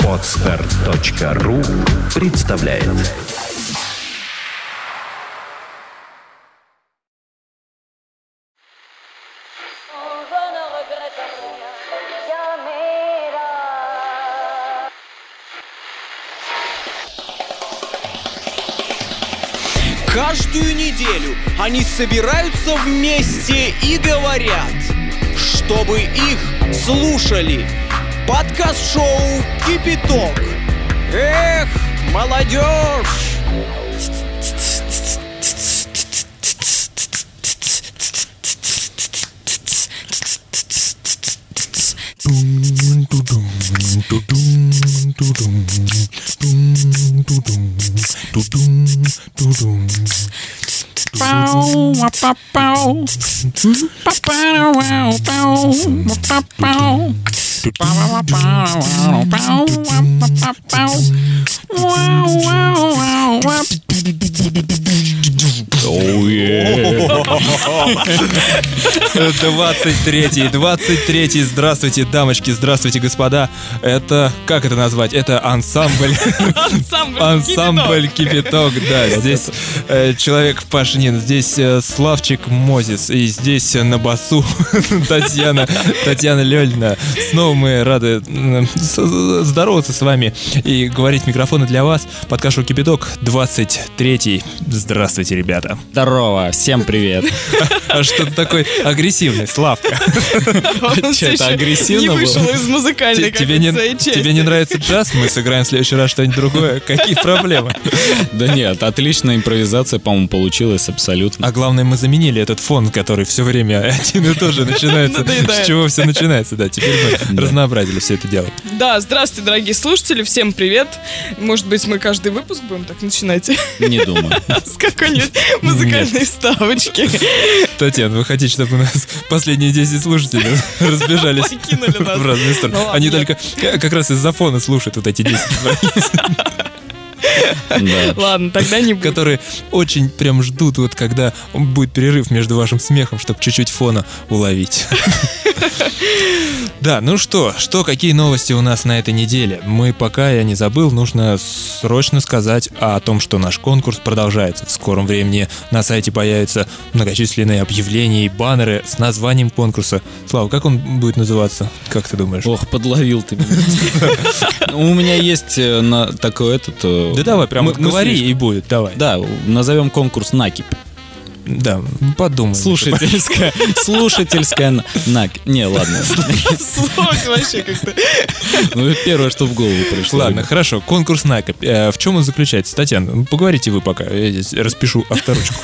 Поцперт.ру представляет. Каждую неделю они собираются вместе и говорят, чтобы их слушали. Подкаст-шоу «Кипяток». Эх, молодежь! Двадцать третий. Здравствуйте, дамочки, здравствуйте, господа. Это, как это назвать? Это ансамбль. Ансамбль «Кипяток». Да, здесь человек Пашнин, здесь Славчик Мозис, и здесь на басу Татьяна Лёльна. Снова мы рады здороваться с вами и говорить микрофоны для вас. Подкаст «Кипяток», 23-й. Здравствуйте, ребята. Здорово, всем привет. А что ты такой агрессивный, Славка? Что-то агрессивно было? Не вышел из музыкальной концепции. Тебе не нравится джаз? Мы сыграем в следующий раз что-нибудь другое. Какие проблемы? Да нет, отличная импровизация, по-моему, получилась абсолютно. А главное, мы заменили этот фон, который все время один и тот же начинается. С чего все начинается, да. Теперь мы разнообразили все это дело. Да, здравствуйте, дорогие слушатели, всем привет. Может быть, мы каждый выпуск будем так начинать? Не думаю. С какой-нибудь музыкальной ставочки. Татьяна, вы хотите, чтобы у нас последние 10 слушателей разбежались в разные стороны? Они только как раз из-за фона слушают вот эти 10. Да. Ладно, тогда не будет. Которые очень прям ждут, вот когда будет перерыв между вашим смехом, чтобы чуть-чуть фона уловить. Да, ну что, какие новости у нас на этой неделе? Мы, пока я не забыл, нужно срочно сказать о том, что наш конкурс продолжается. В скором времени на сайте появятся многочисленные объявления и баннеры с названием конкурса. Слава, как он будет называться? Как ты думаешь? Ох, подловил ты меня. У меня есть такой этот... Да давай, прям говори и будет, давай. Да, назовем конкурс «Накипь». Да, подумай. Слушательская накипь. Не, ладно. Слово вообще как-то. Ну, первое, что в голову пришло. Ладно, хорошо, конкурс «Накипь». В чем он заключается? Татьяна, поговорите вы пока, я здесь распишу авторучку.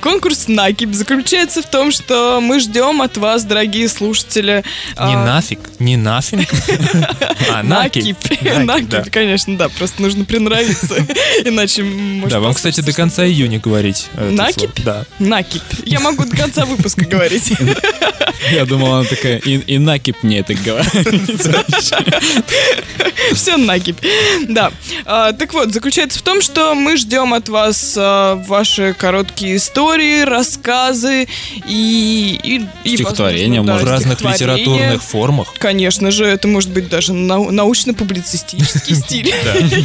Конкурс «Накипь» заключается в том, что мы ждем от вас, дорогие слушатели. Не нафиг. А, накипь, конечно, да, просто нужно приноровиться. Иначе... Да, вам, кстати, до конца июня говорить. Накипь? Да. Накипь. Я могу до конца выпуска говорить. Я думал, она такая, и накипь мне это говорит. Все накипь. Да. Так вот, заключается в том, что мы ждем от вас ваши короткие истории, рассказы и стихотворения, возможно, да, в разных литературных формах. Конечно же, это может быть даже научно-публицистический стиль,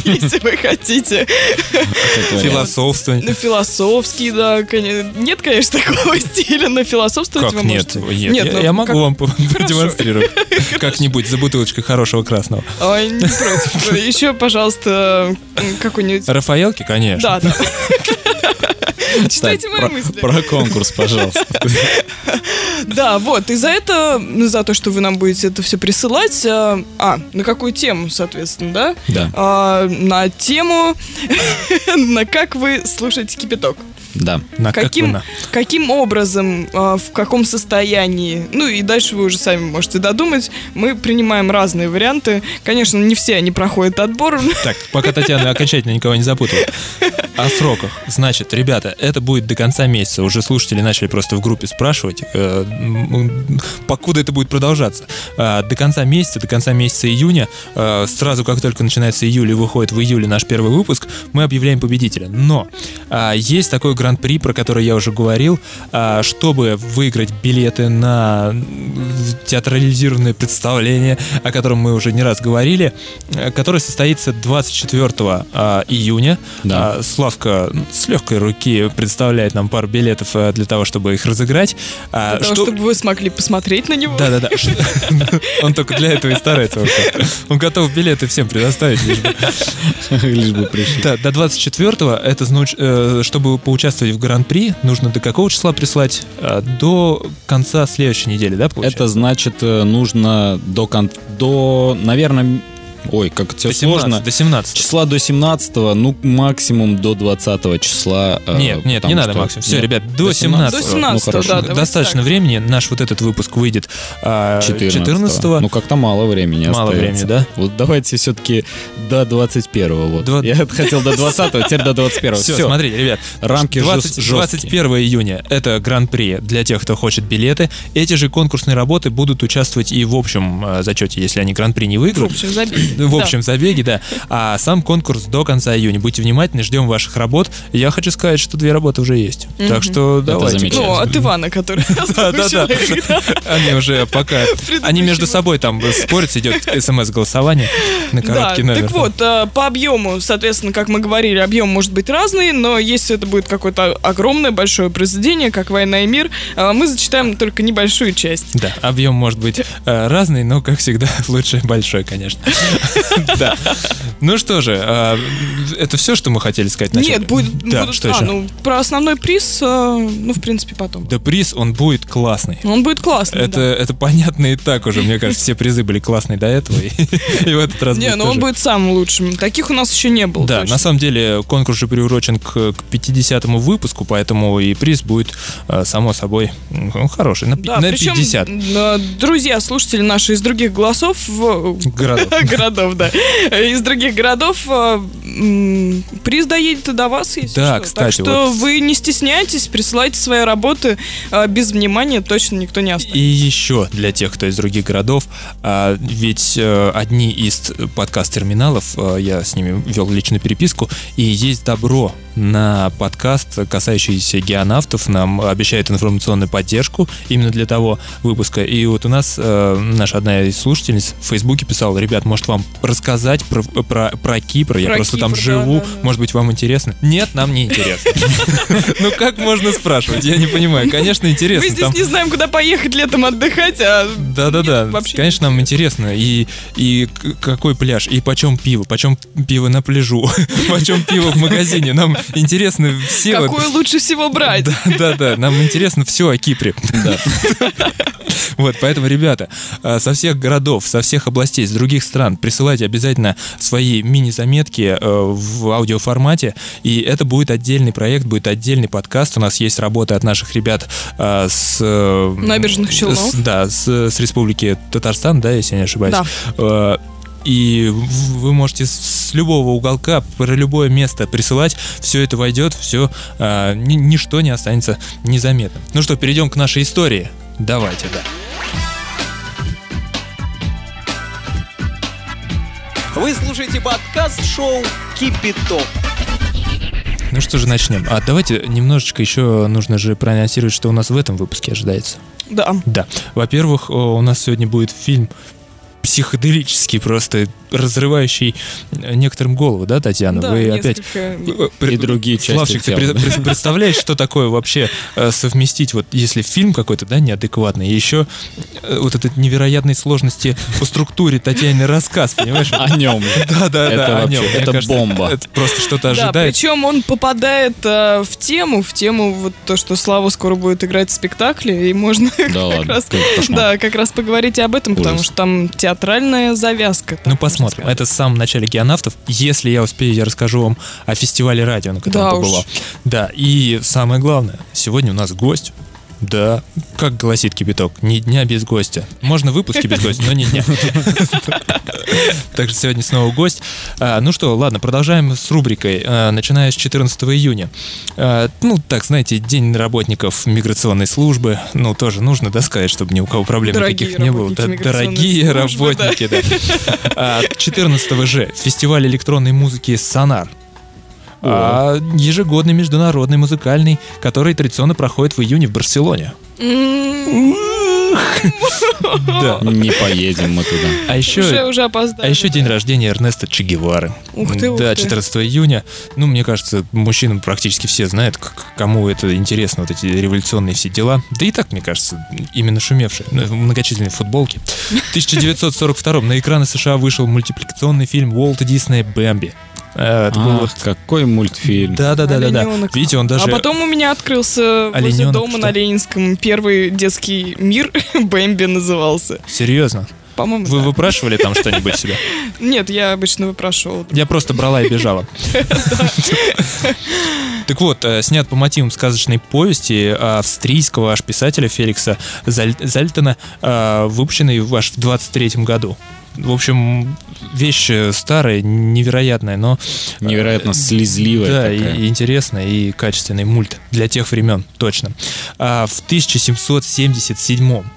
если вы хотите. Философствование. Философский, да. Нет, конечно, такого стиля, но философствовать вы можете. Нет, я могу вам продемонстрировать как-нибудь за бутылочкой хорошего красного. Ой, не против. Еще, пожалуйста, какой-нибудь... Рафаэлки, конечно. Да. Читайте мои мысли. Про конкурс, пожалуйста. Да, вот, и за то, что вы нам будете это все присылать, на какую тему, соответственно, да? Да. На тему, на как вы слушаете «Кипяток». Да. Каким образом, в каком состоянии, ну и дальше вы уже сами можете додумать. Мы принимаем разные варианты. Конечно, не все они проходят отбор. Так, пока Татьяна окончательно никого не запутала. О сроках. Значит, ребята, это будет до конца месяца. Уже слушатели начали просто в группе спрашивать, покуда это будет продолжаться. До конца месяца июня, сразу как только начинается июль и выходит в июле наш первый выпуск, мы объявляем победителя. Но есть такой график. гран-при, про который я уже говорил, чтобы выиграть билеты на театрализированное представление, о котором мы уже не раз говорили, которое состоится 24 июня. Да. Славка с легкой руки представляет нам пару билетов для того, чтобы их разыграть. Для того, чтобы вы смогли посмотреть на него. Да-да-да. Он только для этого и старается. Он готов билеты всем предоставить. Лишь бы пришли. Да, до 24-го, это, чтобы поучаствовать в гран-при, нужно до какого числа прислать? До конца следующей недели, да, получается? Это значит, нужно до, наверное... Ой, как все сложно. До 17. Числа до 17-го, ну, максимум до 20-го числа. Нет, не надо максимум. Все, ребят, до 17-го. Достаточно времени. Наш вот этот выпуск выйдет 14-го. Ну, как-то мало времени остается. Мало времени, да? Вот давайте все-таки до 21-го. Я хотел до 20-го, теперь до 21-го. Все, смотрите, ребят. Рамки жесткие. 21 июня — это гран-при для тех, кто хочет билеты. Эти же конкурсные работы будут участвовать и в общем зачете, если они гран-при не выиграют. В общем, забеги, да. А сам конкурс до конца июня. Будьте внимательны, ждем ваших работ. Я хочу сказать, что 2 работы уже есть. Так что давайте. Ну, от Ивана, который... Да-да-да. Они уже пока... Они между собой там спорятся, идет СМС-голосование на короткий номер. Так вот, по объему, соответственно, как мы говорили, объем может быть разный, но если это будет какое-то огромное, большое произведение, как «Война и мир», мы зачитаем только небольшую часть. Да, объем может быть разный, но, как всегда, лучше большой, конечно. Да. Ну что же, это все, что мы хотели сказать вначале? Нет, про основной приз, в принципе, потом. Да, приз, он будет классный. Он будет классный, это понятно и так уже, мне кажется, все призы были классные до этого, и в этот раз будет тоже. Не, но он будет самым лучшим, таких у нас еще не было. Да, на самом деле, конкурс же приурочен к 50-му выпуску, поэтому и приз будет, само собой, хороший, на 50. Друзья, слушатели наши из других голосов... Городов, да. Из других городов приз доедет и до вас, если да, что. Кстати, так что вы не стесняйтесь, присылайте свои работы, без внимания точно никто не оставит. И еще для тех, кто из других городов, ведь одни из подкаст-терминалов, я с ними вел личную переписку, и есть добро на подкаст, касающийся геонавтов, нам обещают информационную поддержку именно для того выпуска. И вот у нас наша одна из слушательниц в Фейсбуке писала: ребят, может вам рассказать про Кипр? Я просто там живу, может быть, вам интересно? Нет, нам не интересно. Ну как можно спрашивать? Я не понимаю. Конечно, интересно. Мы здесь не знаем, куда поехать летом отдыхать. Да-да-да, конечно, нам интересно. И какой пляж, и почем пиво на пляжу, почем пиво в магазине. Нам интересно все. Какое лучше всего брать? Да-да-да, нам интересно все о Кипре. Вот, поэтому, ребята, со всех городов, со всех областей, с других стран присылайте обязательно свои мини-заметки в аудиоформате, и это будет отдельный проект, будет отдельный подкаст. У нас есть работы от наших ребят с... Набережных Челнов. Да, с Республики Татарстан, да, если я не ошибаюсь. Да. И вы можете с любого уголка, про любое место присылать. Все это войдет, все, ничто не останется незаметным. Ну что, перейдем к нашей истории. Давайте, да. Вы слушаете подкаст-шоу «Кипяток». Ну что же, начнем. А давайте немножечко еще нужно же проанонсировать, что у нас в этом выпуске ожидается. Да. Да. Во-первых, у нас сегодня будет фильм психоделический, просто разрывающий некоторым голову, да, Татьяна? Да, вы опять и другие части. Славчик, тела. Ты представляешь, что такое вообще совместить, вот если фильм какой-то, да, неадекватный, и еще вот этой невероятной сложности по структуре Татьяны рассказ, понимаешь? О нем. Да, о нем. Это бомба. Это просто что-то ожидает. Да, причем он попадает в тему вот то, что Слава скоро будет играть в спектакле, и можно как раз поговорить и об этом, потому что там театр. Театральная завязка. Ну, посмотрим. Это в самом начале «Геонавтов». Если я успею, я расскажу вам о фестивале радио, на котором побывал. Да, и самое главное, сегодня у нас гость. Да, как гласит «Кипяток», ни дня без гостя. Можно выпуски без гостя, но не дня. Так что сегодня снова гость. Ну что, ладно, продолжаем с рубрикой, начиная с 14 июня. Ну, так, знаете, День работников миграционной службы. Ну, тоже нужно, да, сказать, чтобы ни у кого проблем никаких не было. Дорогие работники, да. 14 же фестиваль электронной музыки «Сонар». ежегодный международный музыкальный, который традиционно проходит в июне в Барселоне. Да. Не поедем мы туда. А еще, уже опоздали. А еще день рождения Эрнеста Че Гевары. Ух ты, да, 14 июня. Ну, мне кажется, мужчины практически все знают, кому это интересно, вот эти революционные все дела. Да и так, мне кажется, именно шумевшие. Многочисленные футболки. В 1942-м на экраны США вышел мультипликационный фильм Уолта Диснея «Бэмби». Это был вот какой мультфильм. Да. Видите, он даже... А потом у меня открылся возле дома на Ленинском первый детский мир, Бэмби назывался. Серьезно? По-моему, вы выпрашивали там что-нибудь себе? Нет, я обычно выпрашивала. Я просто брала и бежала. Так вот, снят по мотивам сказочной повести австрийского аж писателя Феликса Зальтена, выпущенный аж в 23-м году. В общем, вещь старая, невероятная, но... Невероятно слезливая. Да, такая. И интересная, и качественный мульт для тех времен, точно. А в 1777-м,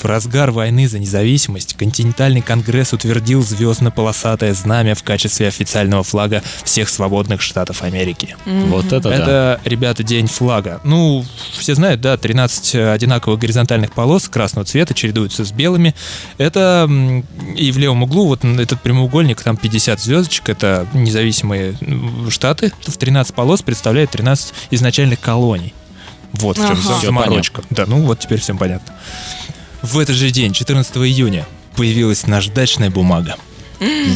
в разгар войны за независимость, континентальный конгресс утвердил звездно-полосатое знамя в качестве официального флага всех свободных штатов Америки. Вот это да. Это, ребята, день флага. Ну, все знают, да, 13 одинаковых горизонтальных полос красного цвета чередуются с белыми. Это и в левом углу, вот этот прямоугольник, там 50 звездочек, это независимые штаты. В 13 полос представляет 13 изначальных колоний. Вот в чем заморочка. Да, ну вот теперь всем понятно. В этот же день, 14 июня, появилась наждачная бумага.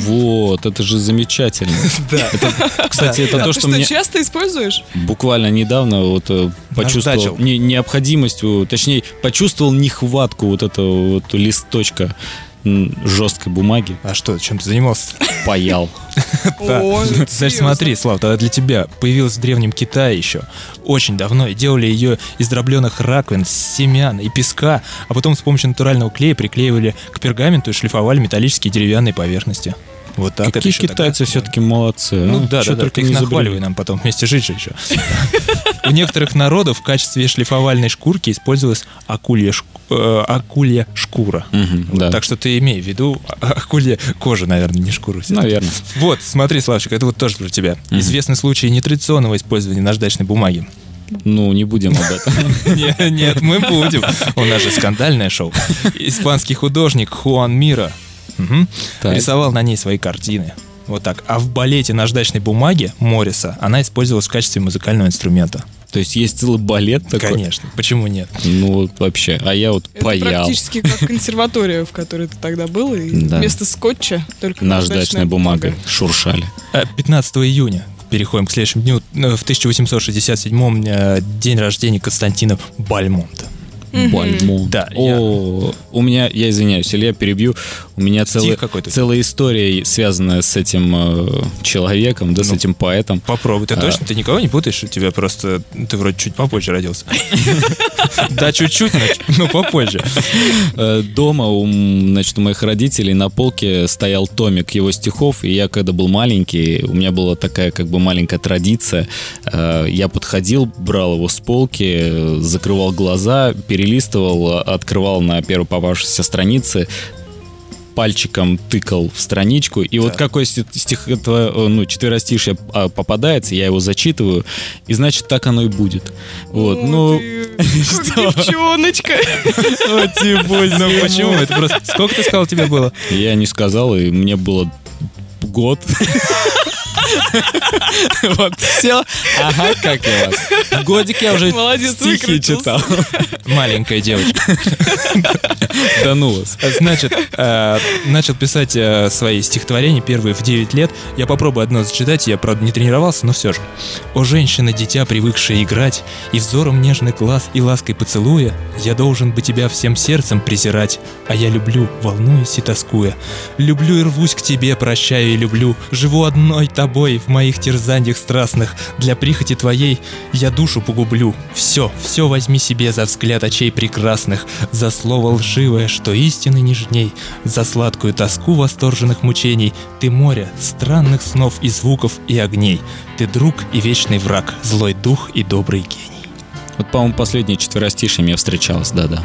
Вот, это же замечательно. Да. Кстати, это то, что мне... Ты что, часто используешь? Буквально недавно вот почувствовал необходимость, точнее, почувствовал нехватку вот этого вот листочка жесткой бумаги. А что, чем ты занимался? Паял. Значит, смотри, Слав, тогда для тебя. Появилась в Древнем Китае еще очень давно, и делали ее из дробленых раковин, семян и песка, а потом с помощью натурального клея приклеивали к пергаменту и шлифовали металлические деревянные поверхности. Вот так. Какие китайцы все-таки молодцы. Ну да, только их нахваливай нам потом, вместе жить же еще. У некоторых народов в качестве шлифовальной шкурки использовалась акулья шкура. Так что ты имей в виду акулья кожа, наверное, не шкуру. Наверное. Вот, смотри, Славчик, это вот тоже про тебя. Известный случай нетрадиционного использования наждачной бумаги. Ну, не будем об этом. Нет, мы будем. У нас же скандальное шоу. Испанский художник Хуан Мира рисовал на ней свои картины. Вот так. А в балете наждачной бумаги Морриса она использовалась в качестве музыкального инструмента. То есть есть целый балет такой? Конечно, почему нет? Ну, вообще, а я вот паял. Это практически как консерватория, в которой ты тогда был, и вместо скотча только наждачная бумага. Шуршали. 15 июня. Переходим к следующему дню. В 1867-м день рождения Константина Бальмонта. Бальмонт. Да. У меня, я извиняюсь, или я перебью, у меня целая история, связанная с этим человеком, да, с этим поэтом. Попробуй, ты точно, ты никого не путаешь? У тебя просто, ты вроде чуть попозже родился. Да, чуть-чуть, но попозже. Дома, значит, у моих родителей на полке стоял томик его стихов, и я, когда был маленький, у меня была такая, как бы, маленькая традиция. Я подходил, брал его с полки, закрывал глаза, перелистывал, открывал на первой попавшейся странице, пальчиком тыкал в страничку, и вот какой стих, четверостишье попадается, я его зачитываю, и значит, так оно и будет. Вот, ну... Как девчоночка! Почему? Это просто... Сколько ты сказал, тебе было? Я не сказал, и мне было год. Вот все. Ага, как у вас. В годик я уже стихи читал. Маленькая девочка. Да ну вас. Значит, начал писать свои стихотворения первые в 9 лет. Я попробую одно зачитать, я, правда, не тренировался, но все же. «О, женщина-дитя, привыкшая играть, и взором нежный глаз, и лаской поцелуя, я должен бы тебя всем сердцем презирать, а я люблю, волнуюсь и тоскуя. Люблю и рвусь к тебе, прощаю и люблю, живу одной тобой в моих терзаниях страстных, для прихоти твоей я душу погублю. Все, все возьми себе за взгляд очей прекрасных, за слово лживое, что истины нежней, за сладкую тоску восторженных мучений. Ты море странных снов и звуков и огней. Ты друг и вечный враг, злой дух и добрый гений». Вот, по-моему, последнее четверостишье мне встречалось, да-да.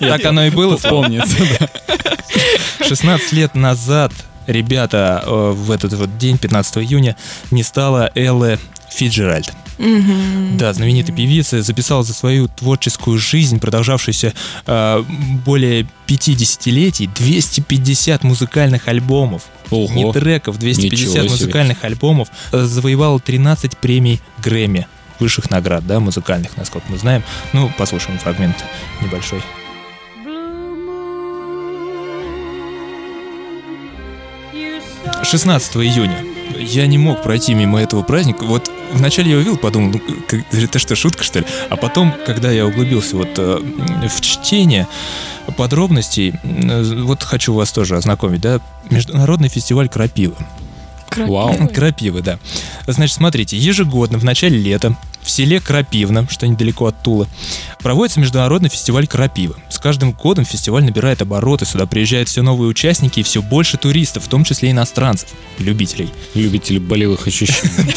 Так оно и было, вспомнится. 16 лет назад ребята, в этот вот день, 15 июня, не стало Эллы Фицджеральд. Mm-hmm. Да, знаменитая певица записала за свою творческую жизнь, продолжавшуюся более 50 летий, 250 музыкальных альбомов. Ого. Не треков, 250 музыкальных альбомов. Завоевала 13 премий Грэмми, высших наград, да, музыкальных, насколько мы знаем. Ну, послушаем фрагмент небольшой. So 16 июня. Я не мог пройти мимо этого праздника. Вот вначале я увидел, подумал, ну, это что, шутка, что ли? А потом, когда я углубился вот в чтение подробностей, вот хочу вас тоже ознакомить, да, Международный фестиваль крапивы. Вау. Крапивы, да. Значит, смотрите, ежегодно в начале лета в селе Крапивно, что недалеко от Тулы, проводится международный фестиваль крапивы. С каждым годом фестиваль набирает обороты, сюда приезжают все новые участники и все больше туристов, в том числе иностранцев, любителей. Любители болевых ощущений.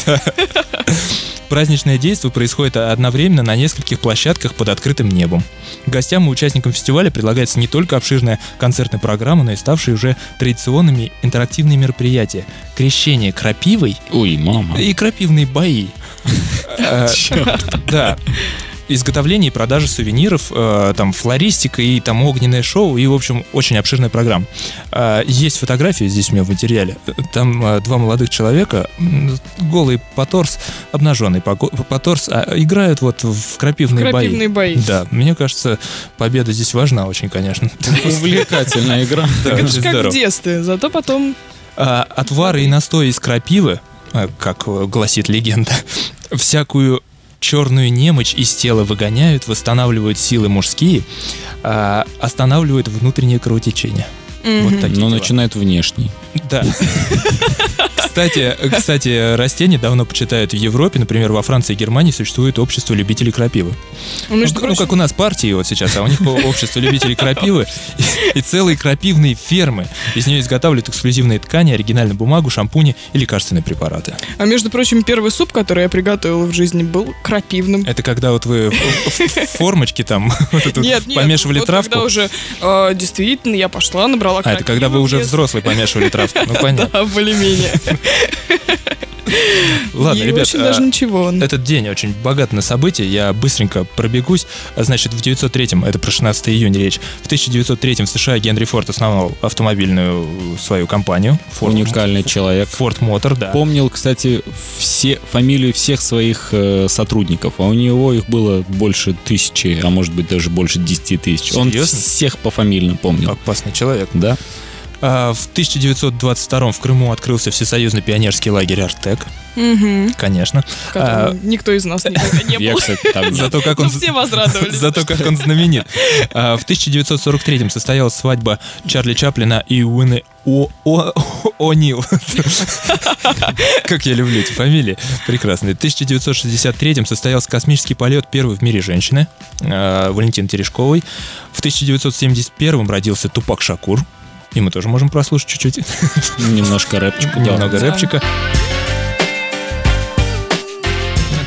Праздничное действие происходит одновременно на нескольких площадках под открытым небом. Гостям и участникам фестиваля предлагается не только обширная концертная программа, но и ставшие уже традиционными интерактивные мероприятия. Крещение крапивой. Ой, мама. И крапивные бои. Да. Изготовление и продажа сувениров, там флористика и там огненное шоу, и, в общем, очень обширная программа. Есть фотографии здесь у меня в материале. Там два молодых человека, голые по торс, обнаженные по торс, играют вот в крапивные бои. Да, мне кажется, победа здесь важна очень, конечно. Увлекательная игра. Это же как в детстве, зато потом... Отвары и настои из крапивы, как гласит легенда, всякую... черную немочь из тела выгоняют, восстанавливают силы мужские, останавливают внутреннее кровотечение. Mm-hmm. Вот такие. Но начинают внешний. Да. Кстати, растения давно почитают в Европе, например, во Франции и Германии существует общество любителей крапивы. Ну, как у нас партии вот сейчас, а у них общество любителей крапивы и целые крапивные фермы. Из нее изготавливают эксклюзивные ткани, оригинальную бумагу, шампуни и лекарственные препараты. А между прочим, первый суп, который я приготовила в жизни, был крапивным. Это когда вот вы в формочке там помешивали травку? Нет, когда уже действительно я пошла, набрала крапиву. А, это когда вы уже взрослые помешивали травку, ну понятно. Да, более-менее. Ладно, ребят, этот день очень богат на события. Я быстренько пробегусь. Значит, в 1903-м, это про 16 июня речь, в 1903-м в США Генри Форд основал автомобильную свою компанию Ford. Уникальный человек. Ford Motor, да. Помнил, кстати, все фамилии всех своих сотрудников. А у него их было больше 1000, а может быть даже больше 10 тысяч. Он всех пофамильно помнил. Опасный человек. Да. В 1922 в Крыму открылся всесоюзный пионерский лагерь «Артек». Угу. Конечно. Никто из нас никогда не был. Зато как он знаменит. В 1943 состоялась свадьба Чарли Чаплина и Уины О-Нил. Как я люблю эти фамилии. Прекрасные. В 1963 состоялся космический полет первой в мире женщины, Валентины Терешковой. В 1971 родился Тупак Шакур. И мы тоже можем прослушать чуть-чуть. Немножко рэпчика. Немного рэпчика.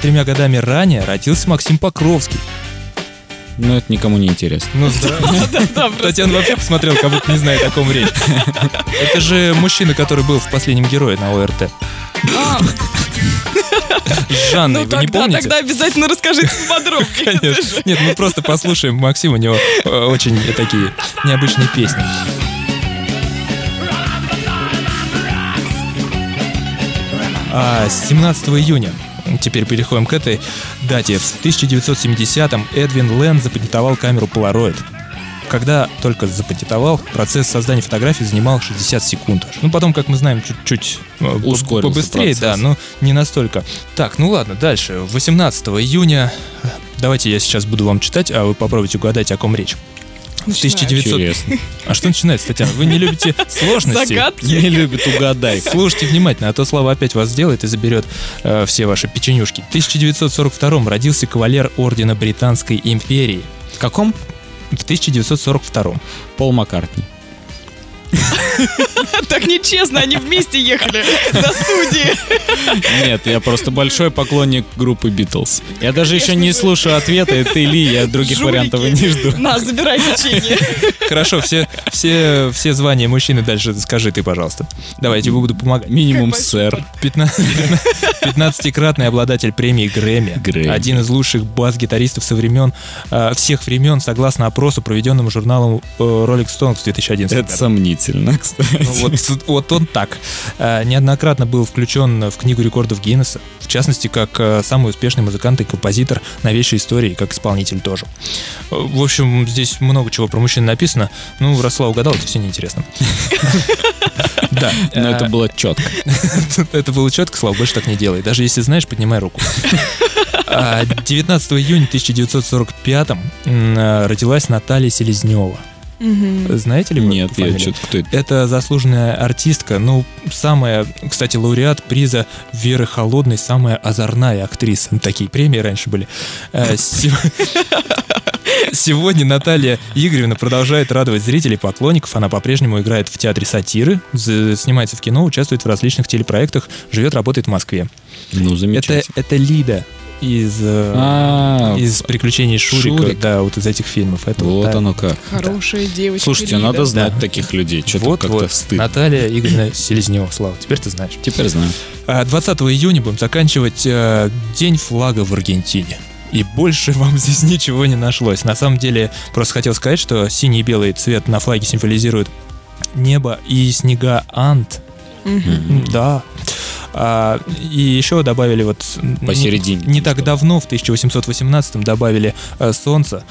3 годами ранее родился Максим Покровский. Но это никому не интересно. Ну, здорово. Татьяна вообще посмотрела, как будто не знает, о ком речь. Это же мужчина, который был в «Последнем герое» на ОРТ. С Жанной, вы не помните? Тогда обязательно расскажите подробнее. Конечно. Нет, мы просто послушаем Максима, у него очень такие необычные песни. А 17 июня, теперь переходим к этой дате, в 1970-м Эдвин Лэнд запатентовал камеру Polaroid. Когда только запатентовал, процесс создания фотографий занимал 60 секунд. Ну, потом, как мы знаем, чуть-чуть побыстрее, процесс. Да, но не настолько. Так, ну ладно, дальше. 18 июня, давайте я сейчас буду вам читать, а вы попробуйте угадать, о ком речь. А что начинается, Татьяна? Вы не любите сложности? Загадки? Не любит, угадай. Слушайте внимательно, а то Слава опять вас сделает и заберет все ваши печенюшки. В 1942-м родился кавалер ордена Британской империи. В каком? В 1942-м. Пол Маккартни. Так нечестно, они вместе ехали до студии. Нет, я просто большой поклонник группы Битлз. Я даже еще не слушаю ответа, это или я других вариантов не жду. На, забирай печенье. Хорошо, все звания мужчины дальше скажи ты, пожалуйста. Давай, я тебе буду помогать. Минимум, сэр. 15-кратный обладатель премии Грэмми. Один из лучших бас-гитаристов всех времен, согласно опросу, проведенному журналом Rolling Stone в 2011 году. Это сомнительно, кстати. Вот он так. Неоднократно был включен в Книгу рекордов Гиннесса, в частности, как самый успешный музыкант и композитор новейшей истории, как исполнитель тоже. В общем, здесь много чего про мужчин написано. Ну, раз Слава угадал, это все неинтересно. Да. Но это было четко. Это было четко, Слава, больше так не делай. Даже если знаешь, поднимай руку. 19 июня 1945 родилась Наталья Селезнева. Угу. Знаете ли вы? Нет, я что-то кто это? Это заслуженная артистка, самая, кстати, лауреат приза Веры Холодной, самая озорная актриса. Такие премии раньше были. Сегодня Наталья Игоревна продолжает радовать зрителей и поклонников. Она по-прежнему играет в театре сатиры, снимается в кино, участвует в различных телепроектах, живет, работает в Москве. Замечательно. Это Лида. Из «Приключений Шурика», да, вот из этих фильмов. Это вот оно как. Хорошая девочка. Слушайте, надо знать таких людей. Что-то как-то стыдно. Наталья Игоревна Селезнева, Слава, теперь ты знаешь. Теперь знаю. 20 июня будем заканчивать День флага в Аргентине. И больше вам здесь ничего не нашлось. На самом деле, просто хотел сказать, что синий и белый цвет на флаге символизирует небо и снега Анд. Да. И еще добавили посередине. Не так давно, в 1818-м, добавили солнце.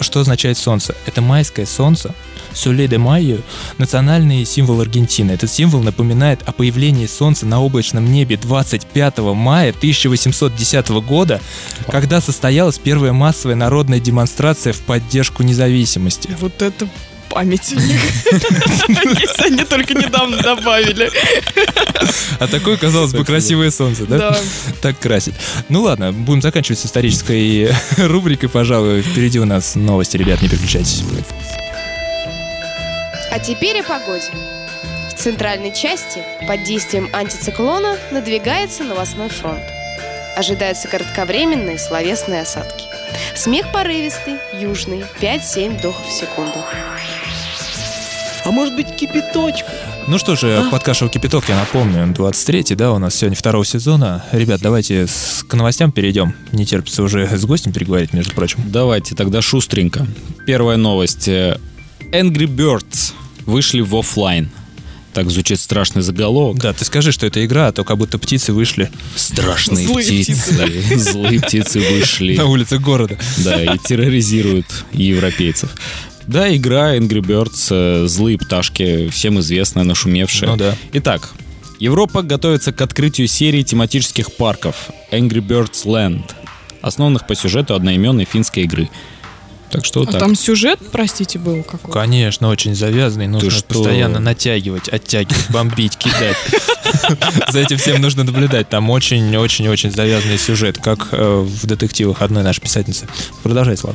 Что означает солнце? Это майское солнце, Соле де Майо, национальный символ Аргентины. Этот символ напоминает о появлении солнца на облачном небе 25 мая 1810 года, когда состоялась первая массовая народная демонстрация в поддержку независимости. Вот это... памятник. Если они только недавно добавили. А такое, казалось бы, красивое солнце, да? Да. Так красит. Ну ладно, будем заканчивать с исторической рубрикой, пожалуй. Впереди у нас новости, ребят, не переключайтесь. А теперь о погоде. В центральной части под действием антициклона надвигается новостной фронт. Ожидаются кратковременные словесные осадки. Смех порывистый, южный, 5-7 вдохов в секунду. А может быть, кипяточку? Ну что же, подкаст «Шоу Кипяток», я напомню, 23-й, да, у нас сегодня 2-го сезона. Ребят, давайте к новостям перейдем. Не терпится уже с гостем переговорить, между прочим. Давайте тогда шустренько. Первая новость. Angry Birds вышли в офлайн. Так звучит страшный заголовок. Да, ты скажи, что это игра, а то как будто птицы вышли. Страшные птицы. Злые птицы вышли. На улице города. Да, и терроризируют европейцев. Да, игра Angry Birds, злые пташки, всем известная, нашумевшая. Ну да. Итак, Европа готовится к открытию серии тематических парков Angry Birds Land, основанных по сюжету одноименной финской игры. Так что так. Там сюжет, простите, был какой? Конечно, очень завязанный. Нужно постоянно натягивать, оттягивать, бомбить, кидать. За этим всем нужно наблюдать. Там очень-очень-очень завязанный сюжет, как в детективах одной нашей писательницы. Продолжай, Слава.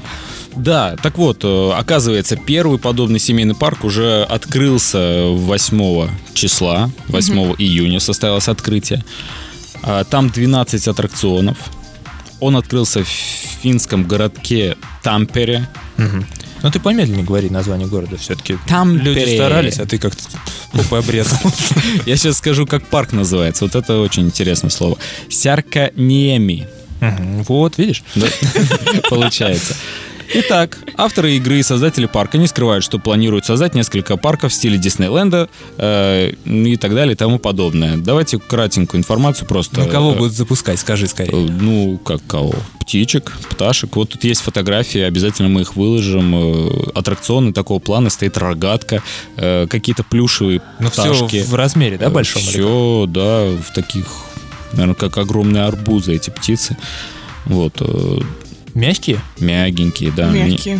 Да, так вот, оказывается, первый подобный семейный парк уже открылся 8 числа, 8 июня состоялось открытие. Там 12 аттракционов. Он открылся в финском городке Тампере. Угу. Ну ты помедленнее говори название города все-таки. Тампере. Люди старались, а ты как-то попой обрезал. Я сейчас скажу, как парк называется. Вот это очень интересное слово. Сярканиеми. Вот, видишь? Получается. Итак, авторы игры и создатели парка не скрывают, что планируют создать несколько парков в стиле Диснейленда и так далее и тому подобное. Давайте кратенькую информацию просто... кого будут запускать, скажи скорее. Как кого? Птичек, пташек. Вот тут есть фотографии, обязательно мы их выложим. Аттракционы такого плана, стоит рогатка, какие-то плюшевые пташки. Все в размере, да, большом? Все, да, в таких, наверное, как огромные арбузы эти птицы. Вот... Мягкие? Мягенькие, да. Мягкие.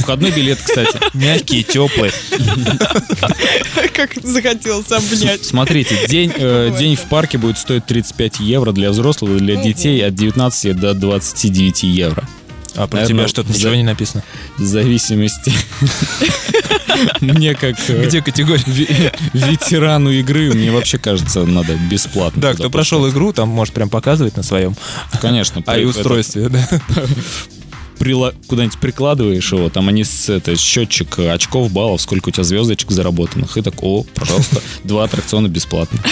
Входной билет, кстати. Мягкие, теплые. Как захотелось обнять. Смотрите, день в парке будет стоить 35 евро для взрослых, для детей от 19 до 29 евро. А про тебя что-то ничего не написано? В зависимости. Мне как... Где категория? Ветерану игры, мне вообще кажется, надо бесплатно. Да, кто прошел игру, там может прям показывать на своем. Конечно. А и устройстве, да. Куда-нибудь прикладываешь его, там они с счетчик очков, баллов, сколько у тебя звездочек заработанных, и так, о, пожалуйста, 2 аттракциона бесплатно.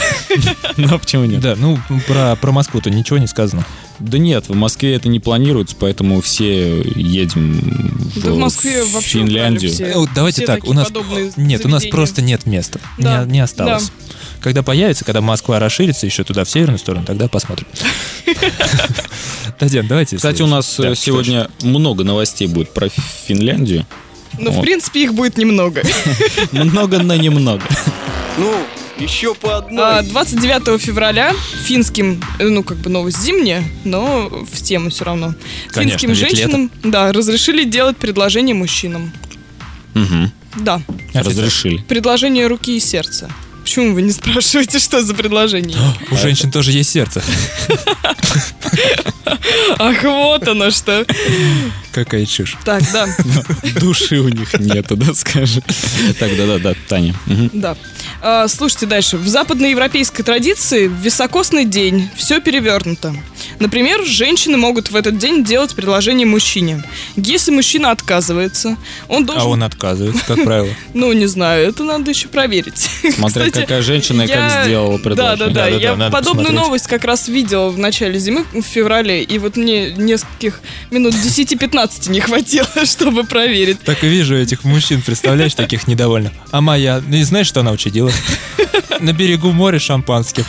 Ну, почему нет? Да, ну, про Москву-то ничего не сказано. Да нет, в Москве это не планируется, поэтому все едем в Финляндию. Давайте так, у нас... Нет, у нас просто нет места, не осталось. Когда появится, когда Москва расширится еще туда, в северную сторону, тогда посмотрим. Татьяна, давайте... Кстати, у нас сегодня... Много новостей будет про Финляндию. Ну, вот. В принципе, их будет немного. Много, но немного. Ну, еще по одной. 29 февраля финским, ну, как бы новость зимняя, но в тему все равно. Конечно, финским женщинам, да, разрешили делать предложение мужчинам. Угу. Да. Разрешили. Предложение руки и сердца. Почему вы не спрашиваете, что за предложение? У женщин тоже есть сердце. Ах, вот оно что. Какая чушь. Так, да. Души у них нету, да, скажи. Так, да, Таня. Да. Слушайте дальше. В западноевропейской традиции в високосный день все перевернуто. Например, женщины могут в этот день делать предложение мужчине. Если мужчина отказывается, он должен... А он отказывается, как правило. Ну, не знаю, это надо еще проверить. Смотря какая женщина и как сделала предложение. Да, я подобную новость как раз видела в начале зимы, в феврале, и вот мне нескольких минут 10-15 не хватило, чтобы проверить. Так и вижу этих мужчин, представляешь, таких недовольных. А моя, ну и знаешь, что она учудила? На берегу моря шампанских.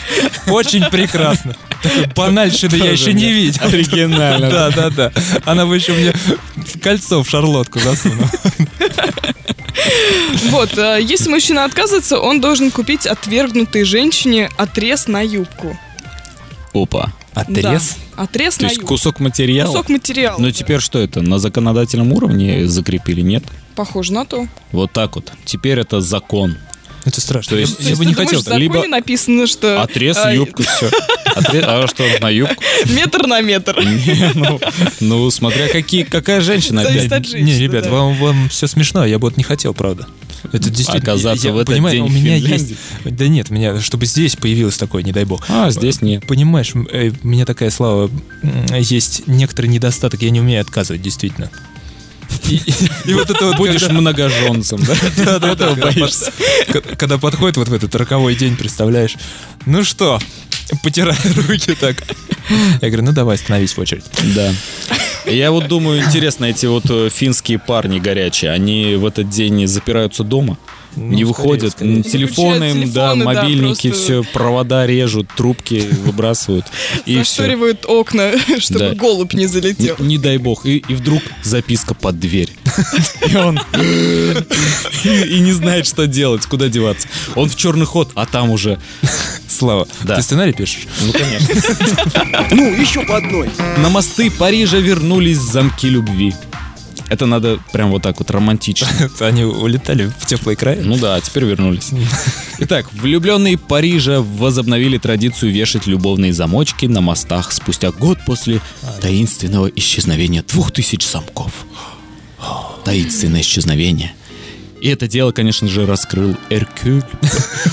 Очень прекрасно. Такой банальщины я еще не видел. Оригинально. Да. Она бы еще мне кольцо в шарлотку засунула. Вот, если мужчина отказывается, он должен купить отвергнутой женщине отрез на юбку. Опа. Отрез? Да. Отрез на юбку. То есть кусок материала? Кусок материала. Но теперь что это? На законодательном уровне закрепили, нет? Похоже на то. Вот так вот. Теперь это закон. Это страшно. То есть я бы не хотел. Думаешь, либо написано, что... Отрез, юбку, все. А что, на юбку? Метр на метр. Ну, смотря какая женщина. Не, ребят, вам все смешно, я бы вот не хотел, правда. Это действительно... Оказаться в этот день у меня есть. Да нет, у меня, чтобы здесь появилось такое, не дай бог. А, здесь нет. Понимаешь, у меня такая слава, есть некоторый недостаток, я не умею отказывать, действительно. И вот это вот будешь многоженцем, да? Да, этого боишься. Когда подходит вот в этот роковой день, представляешь, ну что, потирай руки так. Я говорю, ну давай, становись в очередь. Да. Я вот думаю, интересно, эти вот финские парни горячие, они в этот день запираются дома? Ну, не выходят, телефоны, да, мобильники, да, все, провода режут, трубки выбрасывают. Зашторивают окна, чтобы голубь не залетел. Не дай бог. И вдруг записка под дверь. И он и не знает, что делать, куда деваться. Он в черный ход, а там уже... Слава, ты сценарий пишешь? Ну, конечно. Ну, еще по одной. На мосты Парижа вернулись замки любви. Это надо прям вот так вот романтично. Они улетали в теплые края. Ну да, а теперь вернулись. Итак, влюбленные Парижа возобновили традицию вешать любовные замочки на мостах спустя год после таинственного исчезновения 2000 замков. Таинственное исчезновение. И это дело, конечно же, раскрыл Эркюль.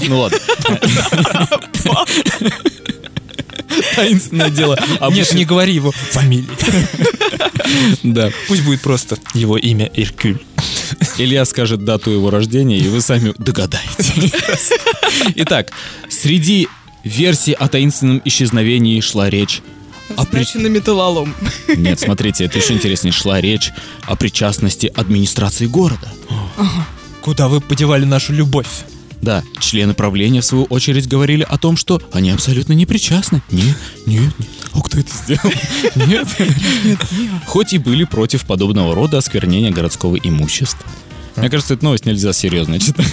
Ну ладно. Таинственное дело. Нет, не говори его фамилии. Да, пусть будет просто его имя Эркюль. Илья скажет дату его рождения, и вы сами догадаетесь. Итак, среди версий о таинственном исчезновении шла речь. Значит, на металлолом. Нет, смотрите, это еще интереснее. Шла речь о причастности администрации города. Ага. Куда вы подевали нашу любовь? Да, члены правления, в свою очередь, говорили о том, что они абсолютно не причастны. Нет. А кто это сделал? Нет. Хоть и были против подобного рода осквернения городского имущества. Мне кажется, эту новость нельзя серьезно читать.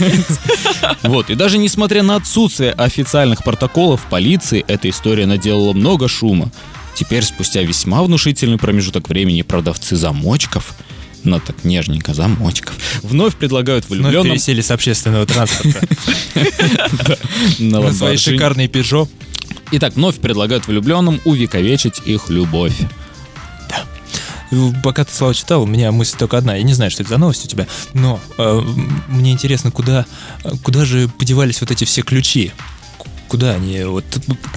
Вот, и даже несмотря на отсутствие официальных протоколов полиции, эта история наделала много шума. Теперь, спустя весьма внушительный промежуток времени, продавцы замочков... Но так нежненько, замочков. Вновь предлагают влюбленным... Вновь пересели с общественного транспорта. На свои шикарные Peugeot. Итак, вновь предлагают влюбленным увековечить их любовь. пока ты, Слава, читал, у меня мысль только одна. Я не знаю, что это за новость у тебя, но мне интересно, куда же подевались вот эти все ключи? Куда они? Вот,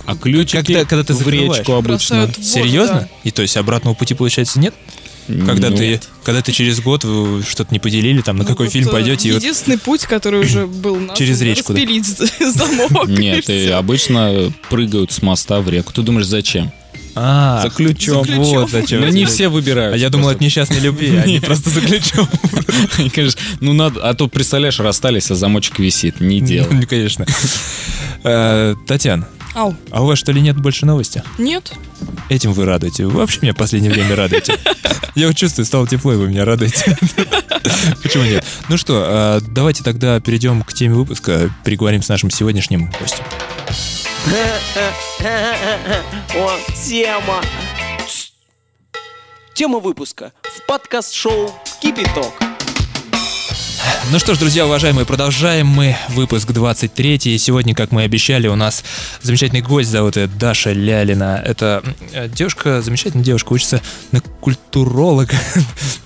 а ключики когда ты в речку обычно. Воду, серьезно? Да. И то есть обратного пути, получается, нет? Когда ты через год что-то не поделили, там, на какой вот фильм пойдете. Единственный путь, который уже был назван, через речку, распилить замок. Нет, и обычно прыгают с моста в реку. Ты думаешь, зачем? За ключом. Вот зачем. Они все выбирают. А я думал, это несчастной любви, они просто за ключом. Ну надо, а то, представляешь, расстались, а замочек висит. Не делай. Ну, конечно. Татьяна. Ау. А у вас, что ли, нет больше новости? Нет. Этим вы радуете. Вы вообще меня в последнее время радуете. Я вот чувствую, стало тепло, и вы меня радуете. Почему нет? Ну что, давайте тогда перейдем к теме выпуска. Переговорим с нашим сегодняшним гостем. Тема выпуска в подкаст-шоу «Кипяток». Ну что ж, друзья, уважаемые, продолжаем мы выпуск 23-й. И сегодня, как мы и обещали, у нас замечательный гость, зовут Даша Лялина. Это девушка, замечательная девушка, учится на культуролога,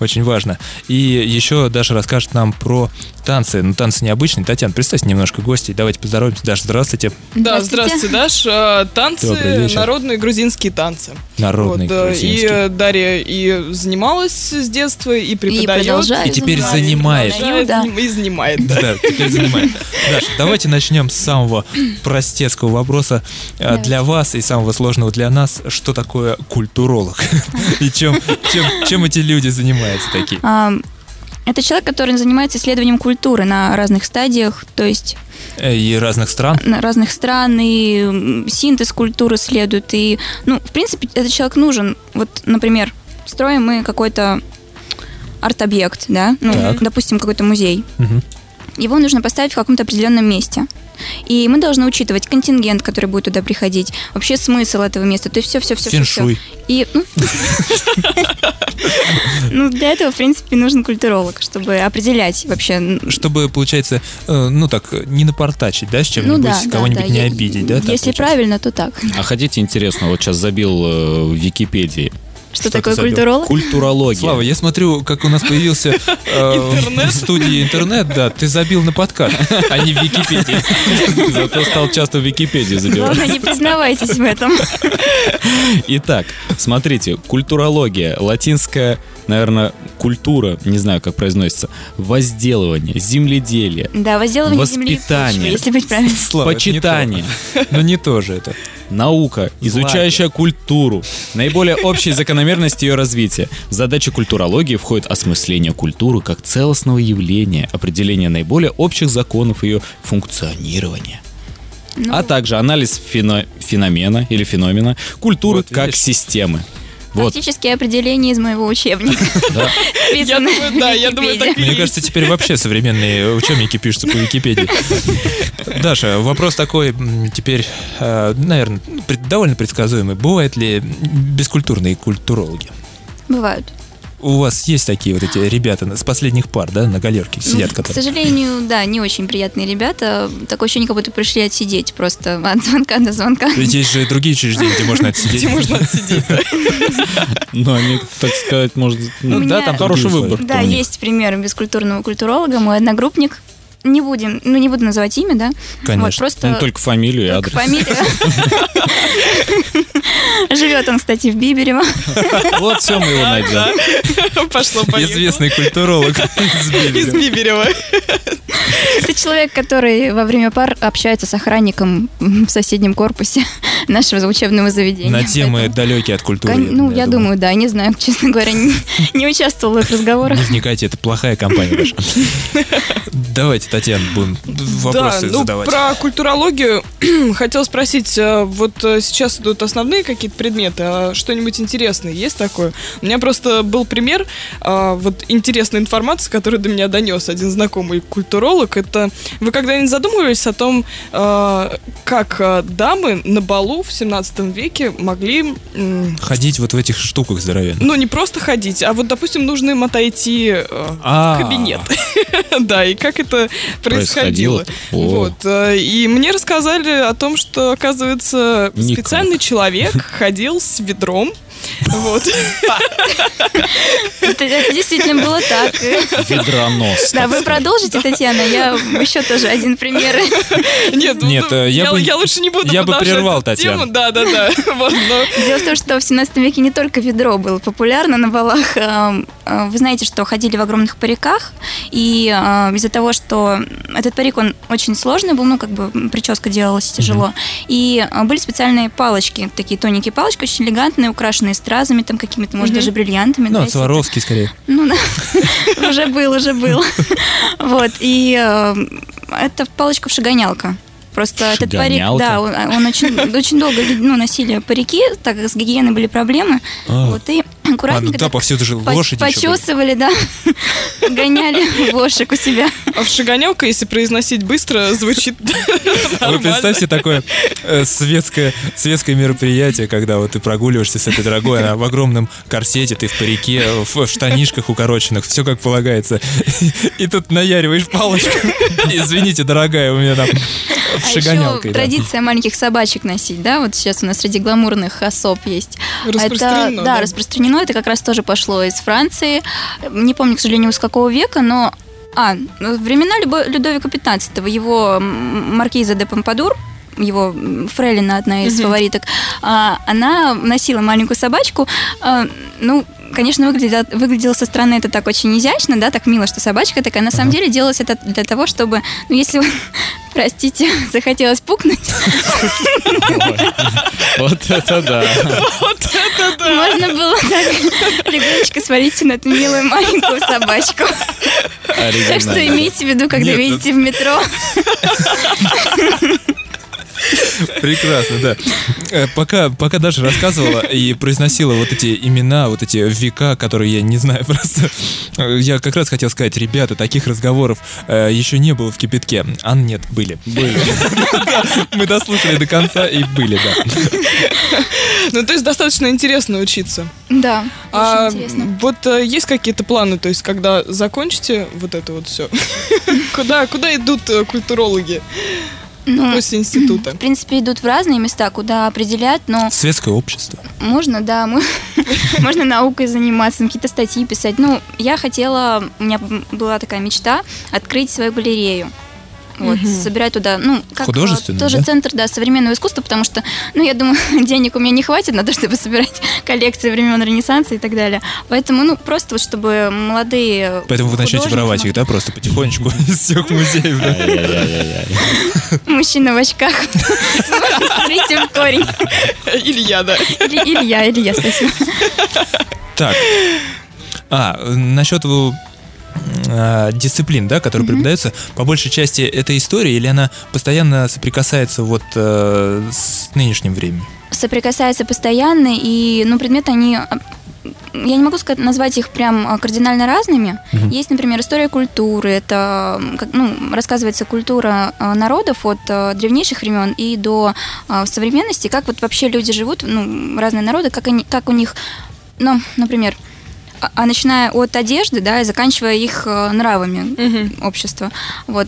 очень важно. И еще Даша расскажет нам про танцы, но танцы необычные. Татьяна, представьте немножко гостей, давайте поздороваемся. Даша, здравствуйте. Да, здравствуйте, Даш. Танцы, народные грузинские танцы. Народные вот, грузинские. И Дарья и занималась с детства, и преподает. И теперь занимает. И занимает, да. Да, теперь занимает. Даша, давайте начнем с самого простецкого вопроса для вас и самого сложного для нас. Что такое культуролог? И чем эти люди занимаются такие? Это человек, который занимается исследованием культуры на разных стадиях, то есть... И разных стран? Разных стран, и синтез культуры следует. И, ну, в принципе, этот человек нужен. Вот, например, строим мы какой-то арт-объект, да, ну, допустим, какой-то музей. Угу. Его нужно поставить в каком-то определенном месте. И мы должны учитывать контингент, который будет туда приходить, вообще смысл этого места, то есть все. Феншуй. И, ну, для этого, в принципе, нужен культуролог, чтобы определять вообще. Чтобы, получается, ну так, не напортачить, да, с чем-нибудь, кого-нибудь не обидеть, да? Если правильно, то так. А хотите, интересно, вот сейчас забил в Википедии. Что такое культуролог? Культурология. Слава, я смотрю, как у нас появился в студии интернет, да, ты забил на подкаст, а не в Википедии. Зато стал часто в Википедии забивать. Главное, не признавайтесь в этом. Итак, смотрите, культурология, латинская, наверное, культура, не знаю, как произносится, возделывание, земледелие. Да, возделывание земли, если быть правильным. Почитание. Но не то же это. Наука, изучающая культуру, наиболее общие закономерности ее развития. В задачи культурологии входит осмысление культуры как целостного явления, определение наиболее общих законов ее функционирования. А также анализ феномена культуры вот, как системы. Фактически вот. Определение из моего учебника. Я думаю, так. Мне кажется, теперь вообще современные учебники пишутся по Википедии. Даша, вопрос такой теперь, наверное, довольно предсказуемый. Бывают ли бескультурные культурологи? Бывают. У вас есть такие вот эти ребята с последних пар, да, на галерке сидят? Которые... К сожалению, да, не очень приятные ребята. Такое ощущение, как будто пришли отсидеть просто от звонка до звонка. Ведь есть же другие учреждения, где можно отсидеть. Где можно отсидеть, да. Ну, они, так сказать, может... Да, там хороший выбор. Да, есть пример бескультурного культуролога. Мой одногруппник. Не буду называть имя, да? Конечно, вот, просто... только фамилию и адрес. Живет он, кстати, в Биберево. Вот все мы его найдем. Пошло-поехало. Известный культуролог из Биберева. Это человек, который во время пар общается с охранником в соседнем корпусе нашего учебного заведения. На темы далекие от культуры. Ну, я думаю, да, не знаю, честно говоря, не участвовала в их разговорах. Не вникайте, это плохая компания ваша. Давайте, Татьяна, будем вопросы задавать. Про культурологию хотел спросить, вот сейчас идут основные какие-то предметы, а что-нибудь интересное есть такое? У меня просто был пример, вот интересная информация, которую до меня донес один знакомый культуролог, это Вы когда-нибудь задумывались о том, как дамы на балу в 17 веке могли... ходить вот в этих штуках здоровенных? Ну, не просто ходить, а вот, допустим, нужно им отойти в кабинет. Да, и как это происходило. Вот. И мне рассказали о том, что, оказывается, специальный человек ходил с ведром. Вот. Это действительно было так. Ведронос. Да, вы продолжите, Татьяна? Я еще тоже один пример. Нет, я лучше не буду. Я бы прервал Татьяну. Да. Дело в том, что в 17 веке не только ведро было популярно на балах. Вы знаете, что ходили в огромных париках, и из-за того, что этот парик, он очень сложный был, прическа делалась тяжело, и были специальные палочки, такие тоненькие палочки, очень элегантные, украшенные стразами, там какими-то, может, даже бриллиантами. Ну, Сваровский, скорее. Ну, да, уже был. Вот, и это палочка-вшагонялка. Просто этот парик, да, он очень долго носили парики, так как с гигиеной были проблемы. Вот, и аккуратненько повсюду же лошади почесывали, да, гоняли лошек у себя. А вшагонялка, если произносить быстро, звучит нормально. Вы представьте такое светское мероприятие, когда вот ты прогуливаешься с этой дорогой, она в огромном корсете, ты в парике, в штанишках укороченных, все как полагается. И тут наяриваешь палочку. Извините, дорогая, у меня там... А еще традиция маленьких собачек носить, да, вот сейчас у нас среди гламурных особ есть. Распространено. Это, да, распространено, это как раз тоже пошло из Франции. Не помню, к сожалению, с какого века, но... времена Людовика XV, его маркиза де Помпадур, его фрейлина, одна из фавориток, она носила маленькую собачку, конечно, выглядело со стороны это так очень изящно, да, так мило, что собачка такая. На самом деле делалось это для того, чтобы, если, простите, захотелось пукнуть. Вот это да. Можно было так легонечко свалить на эту милую маленькую собачку. Так что имейте в виду, когда видите в метро. Прекрасно, да. Пока Даша рассказывала и произносила вот эти имена, вот эти века, которые я не знаю просто, я как раз хотел сказать, ребята, таких разговоров еще не было в «Кипятке». Нет, были. Были. Мы дослушали до конца и были, да. Ну, то есть достаточно интересно учиться. Да, очень интересно. Вот есть какие-то планы, то есть когда закончите вот это вот все, куда идут культурологи? После института. В принципе, идут в разные места, куда определяют, но... Светское общество. Можно, да, можно наукой заниматься, какие-то статьи писать. У меня была такая мечта открыть свою галерею. Вот, собирать туда, художественный, тоже центр, да, современного искусства, потому что, я думаю, денег у меня не хватит на то, чтобы собирать коллекции времен Ренессанса и так далее. Поэтому, просто вот, чтобы молодые... Поэтому вы начнете воровать их, да, просто потихонечку из всех музеев, да? Мужчина в очках. Смотрите в корень. Илья, да. Илья, спасибо. Так. Насчет дисциплин, да, которые преподаются, по большей части это история, или она постоянно соприкасается с нынешним временем? Соприкасается постоянно, и предметы, они... Я не могу назвать их прям кардинально разными. Есть, например, история культуры. Это, рассказывается культура народов от древнейших времен и до современности, как вот вообще люди живут, разные народы, как у них, например... начиная от одежды, да, и заканчивая их нравами общества. Вот.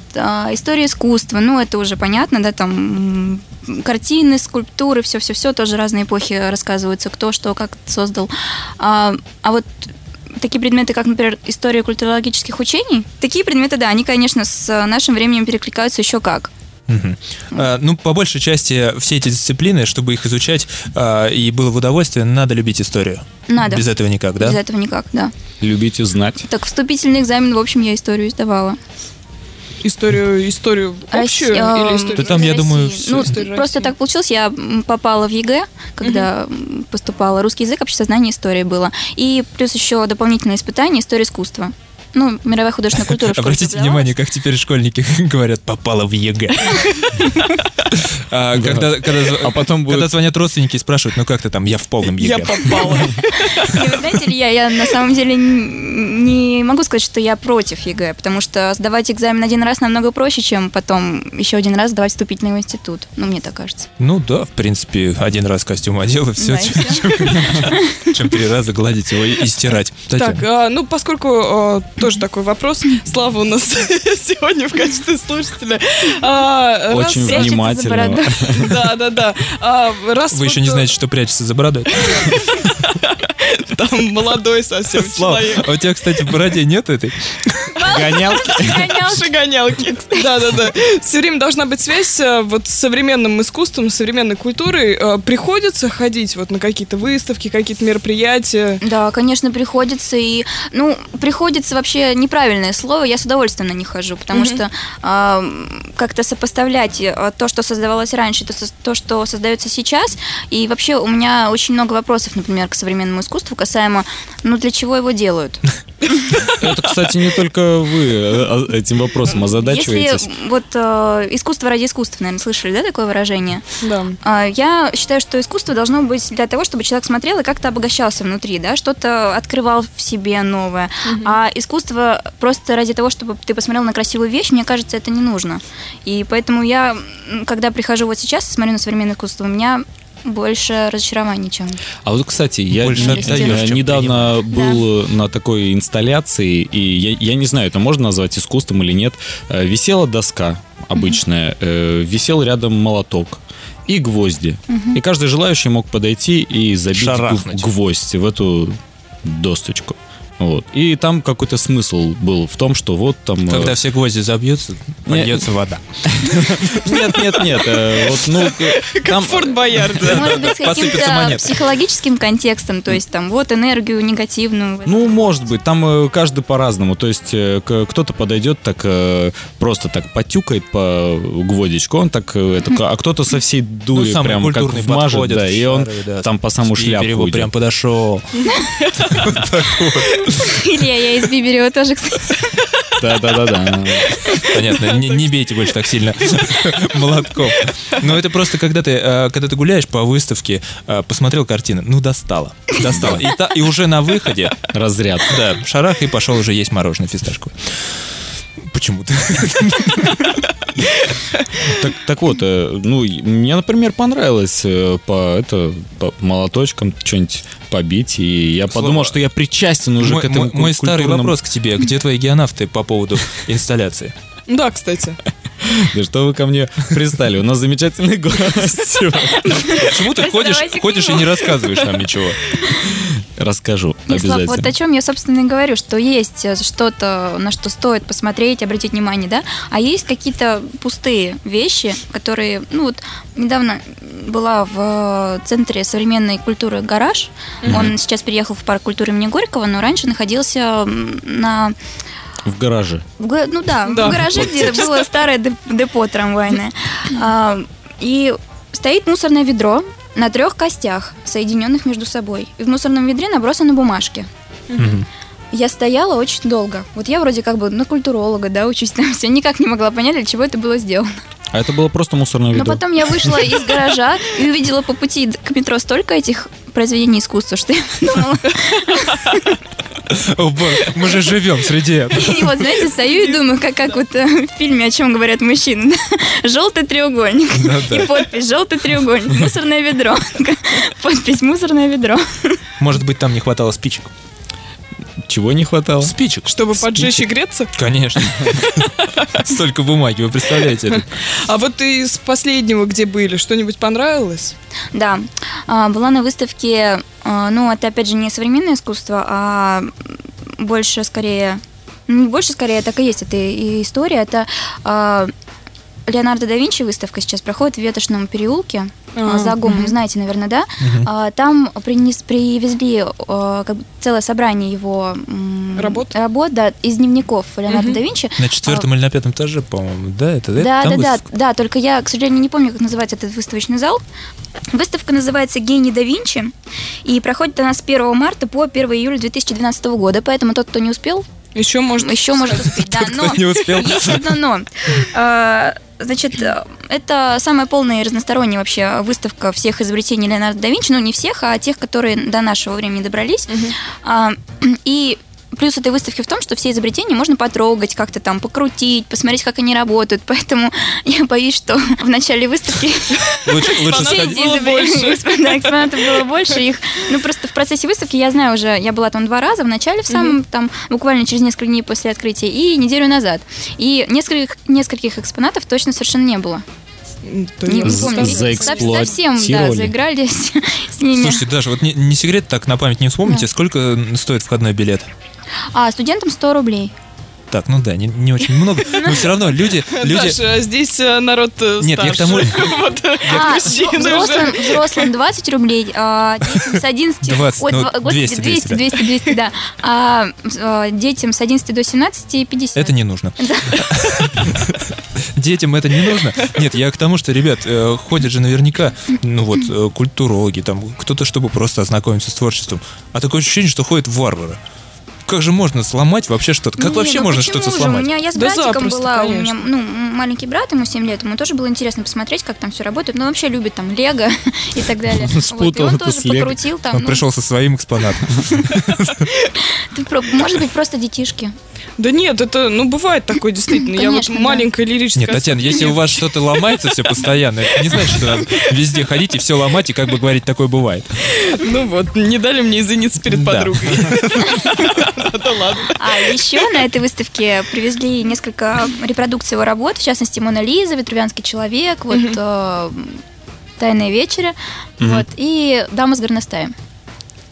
История искусства, это уже понятно, да, там картины, скульптуры, все-все-все, тоже разные эпохи рассказываются, кто что, как создал. Вот такие предметы, как, например, история культурологических учений, такие предметы, да, они, конечно, с нашим временем перекликаются еще как. По большей части все эти дисциплины, чтобы их изучать и было в удовольствие, надо любить историю. Надо. Без этого никак, да? Без этого никак, да. Любить и знать. Так, вступительный экзамен, в общем, я историю сдавала. Историю общую или историю? Да там, я думаю, все. Просто так получилось, я попала в ЕГЭ, когда поступала. Русский язык, обществознание, история было. И плюс еще дополнительное испытание, история искусства. Ну, мировая художественная культура. Обратите внимание, как теперь школьники говорят, попало в ЕГЭ. Когда звонят родственники и спрашивают, ну как ты там, я в полном ЕГЭ. Я попала. Вы знаете, я на самом деле не могу сказать, что я против ЕГЭ, потому что сдавать экзамен один раз намного проще, чем потом еще один раз сдавать вступительный в институт. Ну, мне так кажется. Ну да, в принципе, один раз костюм одел, и все. Чем три раза гладить его и стирать. Так, ну поскольку тоже такой вопрос, Слава у нас сегодня в качестве слушателя. Очень внимательно. Да. Вы еще не знаете, что прячется за бородой? Там молодой совсем человек. А у тебя, кстати, в бороде нет этой? Шагонялки. Да. Все время должна быть связь вот с современным искусством, с современной культурой. Приходится ходить вот на какие-то выставки, какие-то мероприятия? Да, конечно, приходится. И, ну, приходится вообще неправильное слово. Я с удовольствием на них хожу, потому что как-то сопоставлять то, что создавалось раньше, то, что создается сейчас. И вообще у меня очень много вопросов, например, к современному искусству касаемо, ну, для чего его делают? Это, кстати, не только вы этим вопросом озадачиваетесь. Если вот искусство ради искусства, наверное, слышали, да, такое выражение? Да. Я считаю, что искусство должно быть для того, чтобы человек смотрел и как-то обогащался внутри, да, что-то открывал в себе новое. А искусство просто ради того, чтобы ты посмотрел на красивую вещь, мне кажется, это не нужно. И поэтому я, когда прихожу вот сейчас и смотрю на современное искусство, у меня... больше разочарований, чем... А вот, кстати, я недавно был на такой инсталляции, и я не знаю, это можно назвать искусством или нет, висела доска обычная, висел рядом молоток и гвозди. И каждый желающий мог подойти и забить гвоздь в эту досточку. Вот. И там какой-то смысл был в том, что вот там... Когда все гвозди забьются, польется вода. Нет. Как Форт Боярд. Может быть, с каким-то психологическим контекстом, то есть там вот энергию негативную. Ну, может быть, там каждый по-разному. То есть кто-то подойдет так, просто так потюкает по гвоздичку, он так... А кто-то со всей дури прям как вмажет, да, и он там по саму шляпу уйдет. Прям подошел. Илья из Биберева тоже, кстати. Да. Понятно, не бейте больше так сильно молотком. Но это просто, когда ты гуляешь по выставке, посмотрел картину, ну, достало. И уже на выходе разряд. Да, шарах и пошел уже есть мороженое фисташковое. Почему-то. Так вот, ну, мне, например, понравилось по молоточкам что-нибудь побить, и я подумал, что я причастен уже к этому культурному... Мой старый вопрос к тебе, где твои геонавты по поводу инсталляции? Да, кстати. Да что вы ко мне пристали? У нас замечательный гость. Почему ты ходишь и не рассказываешь нам ничего? Расскажу обязательно. Слав, вот о чем я, собственно, и говорю, что есть что-то, на что стоит посмотреть, обратить внимание, да, а есть какие-то пустые вещи, которые, ну вот, недавно была в Центре современной культуры «Гараж», он сейчас переехал в парк культуры имени Горького, но раньше находился на... В гараже. Ну да, в гараже, где было старое депо трамвайное. И стоит мусорное ведро на 3 костях, соединенных между собой. И в мусорном ведре набросаны бумажки. Я стояла очень долго. Вот я вроде как бы на культуролога, да, учусь там все. Никак не могла понять, для чего это было сделано. А это было просто мусорное ведро. Но потом я вышла из гаража и увидела по пути к метро столько этих произведений искусства, что я думала... О, боже, мы же живем среди этого. И вот, знаете, стою и думаю, как вот в фильме, о чем говорят мужчины. Желтый треугольник. И подпись «Желтый треугольник». Мусорное ведро. Подпись «Мусорное ведро». Может быть, там не хватало спичек? Чего не хватало? Спичек. Чтобы поджечь и греться? Конечно. Столько бумаги, вы представляете это? А вот из последнего, где были, что-нибудь понравилось? Да, была на выставке, ну, это опять же не современное искусство, а больше, скорее, не больше, скорее, так и есть, это и история, это... Леонардо да Винчи выставка сейчас проходит в Ветошном переулке, за Гомом, знаете, наверное, да? Там привезли целое собрание его работ, да, из дневников Леонардо да Винчи. На 4 или на 5 этаже, по-моему, да? Это, да, только я, к сожалению, не помню, как называется этот выставочный зал. Выставка называется «Гений да Винчи», и проходит она с 1 марта по 1 июля 2012 года, поэтому тот, кто не успел... Еще можно успеть, да. Но есть одно но. Значит, это самая полная и разносторонняя вообще выставка всех изобретений Леонардо да Винчи. Ну, не всех, а тех, которые до нашего времени добрались. И плюс этой выставки в том, что все изобретения можно потрогать, как-то там покрутить, посмотреть, как они работают. Поэтому я боюсь, что в начале выставки экспонатов было больше. Их, ну, просто в процессе выставки, я знаю уже, я была там 2 раза, в начале, в самом, там, буквально через несколько дней после открытия и неделю назад. И нескольких экспонатов точно совершенно не было. Совсем, да, заигрались с ними. Слушайте, Даша, вот не секрет, так на память не вспомните, сколько стоит входной билет? Студентам 100 рублей. Так, ну да, не очень много, но все равно люди... Даша, здесь народ старше. Нет, я к тому... Взрослым 20 рублей, детям с 11... 200, да. Детям с 11 до 17 50. Это не нужно. Детям это не нужно. Нет, я к тому, что, ребят, ходят же наверняка, ну вот, культурологи, там, кто-то, чтобы просто ознакомиться с творчеством. А такое ощущение, что ходят варвары. Как же можно сломать вообще что-то? Как вообще можно что-то сломать? У меня, я с братиком была, у меня маленький брат, ему 7 лет, ему тоже было интересно посмотреть, как там все работает, но вообще любит там лего и так далее. И он тоже покрутил там. Он пришел со своим экспонатом. Может быть, просто детишки. Да нет, это, ну, бывает такое, действительно. Конечно, я вот маленькая лирическая... Нет, Татьяна, если у вас что-то ломается все постоянно, это не значит, что надо везде ходить и все ломать, и как бы говорить, такое бывает. Ну вот, не дали мне извиниться перед подругой. Да ладно. А еще на этой выставке привезли несколько репродукций его работ, в частности, «Мона Лиза», «Ветрувианский человек», вот «Тайная вечеря», вот, и «Дама с горностаем».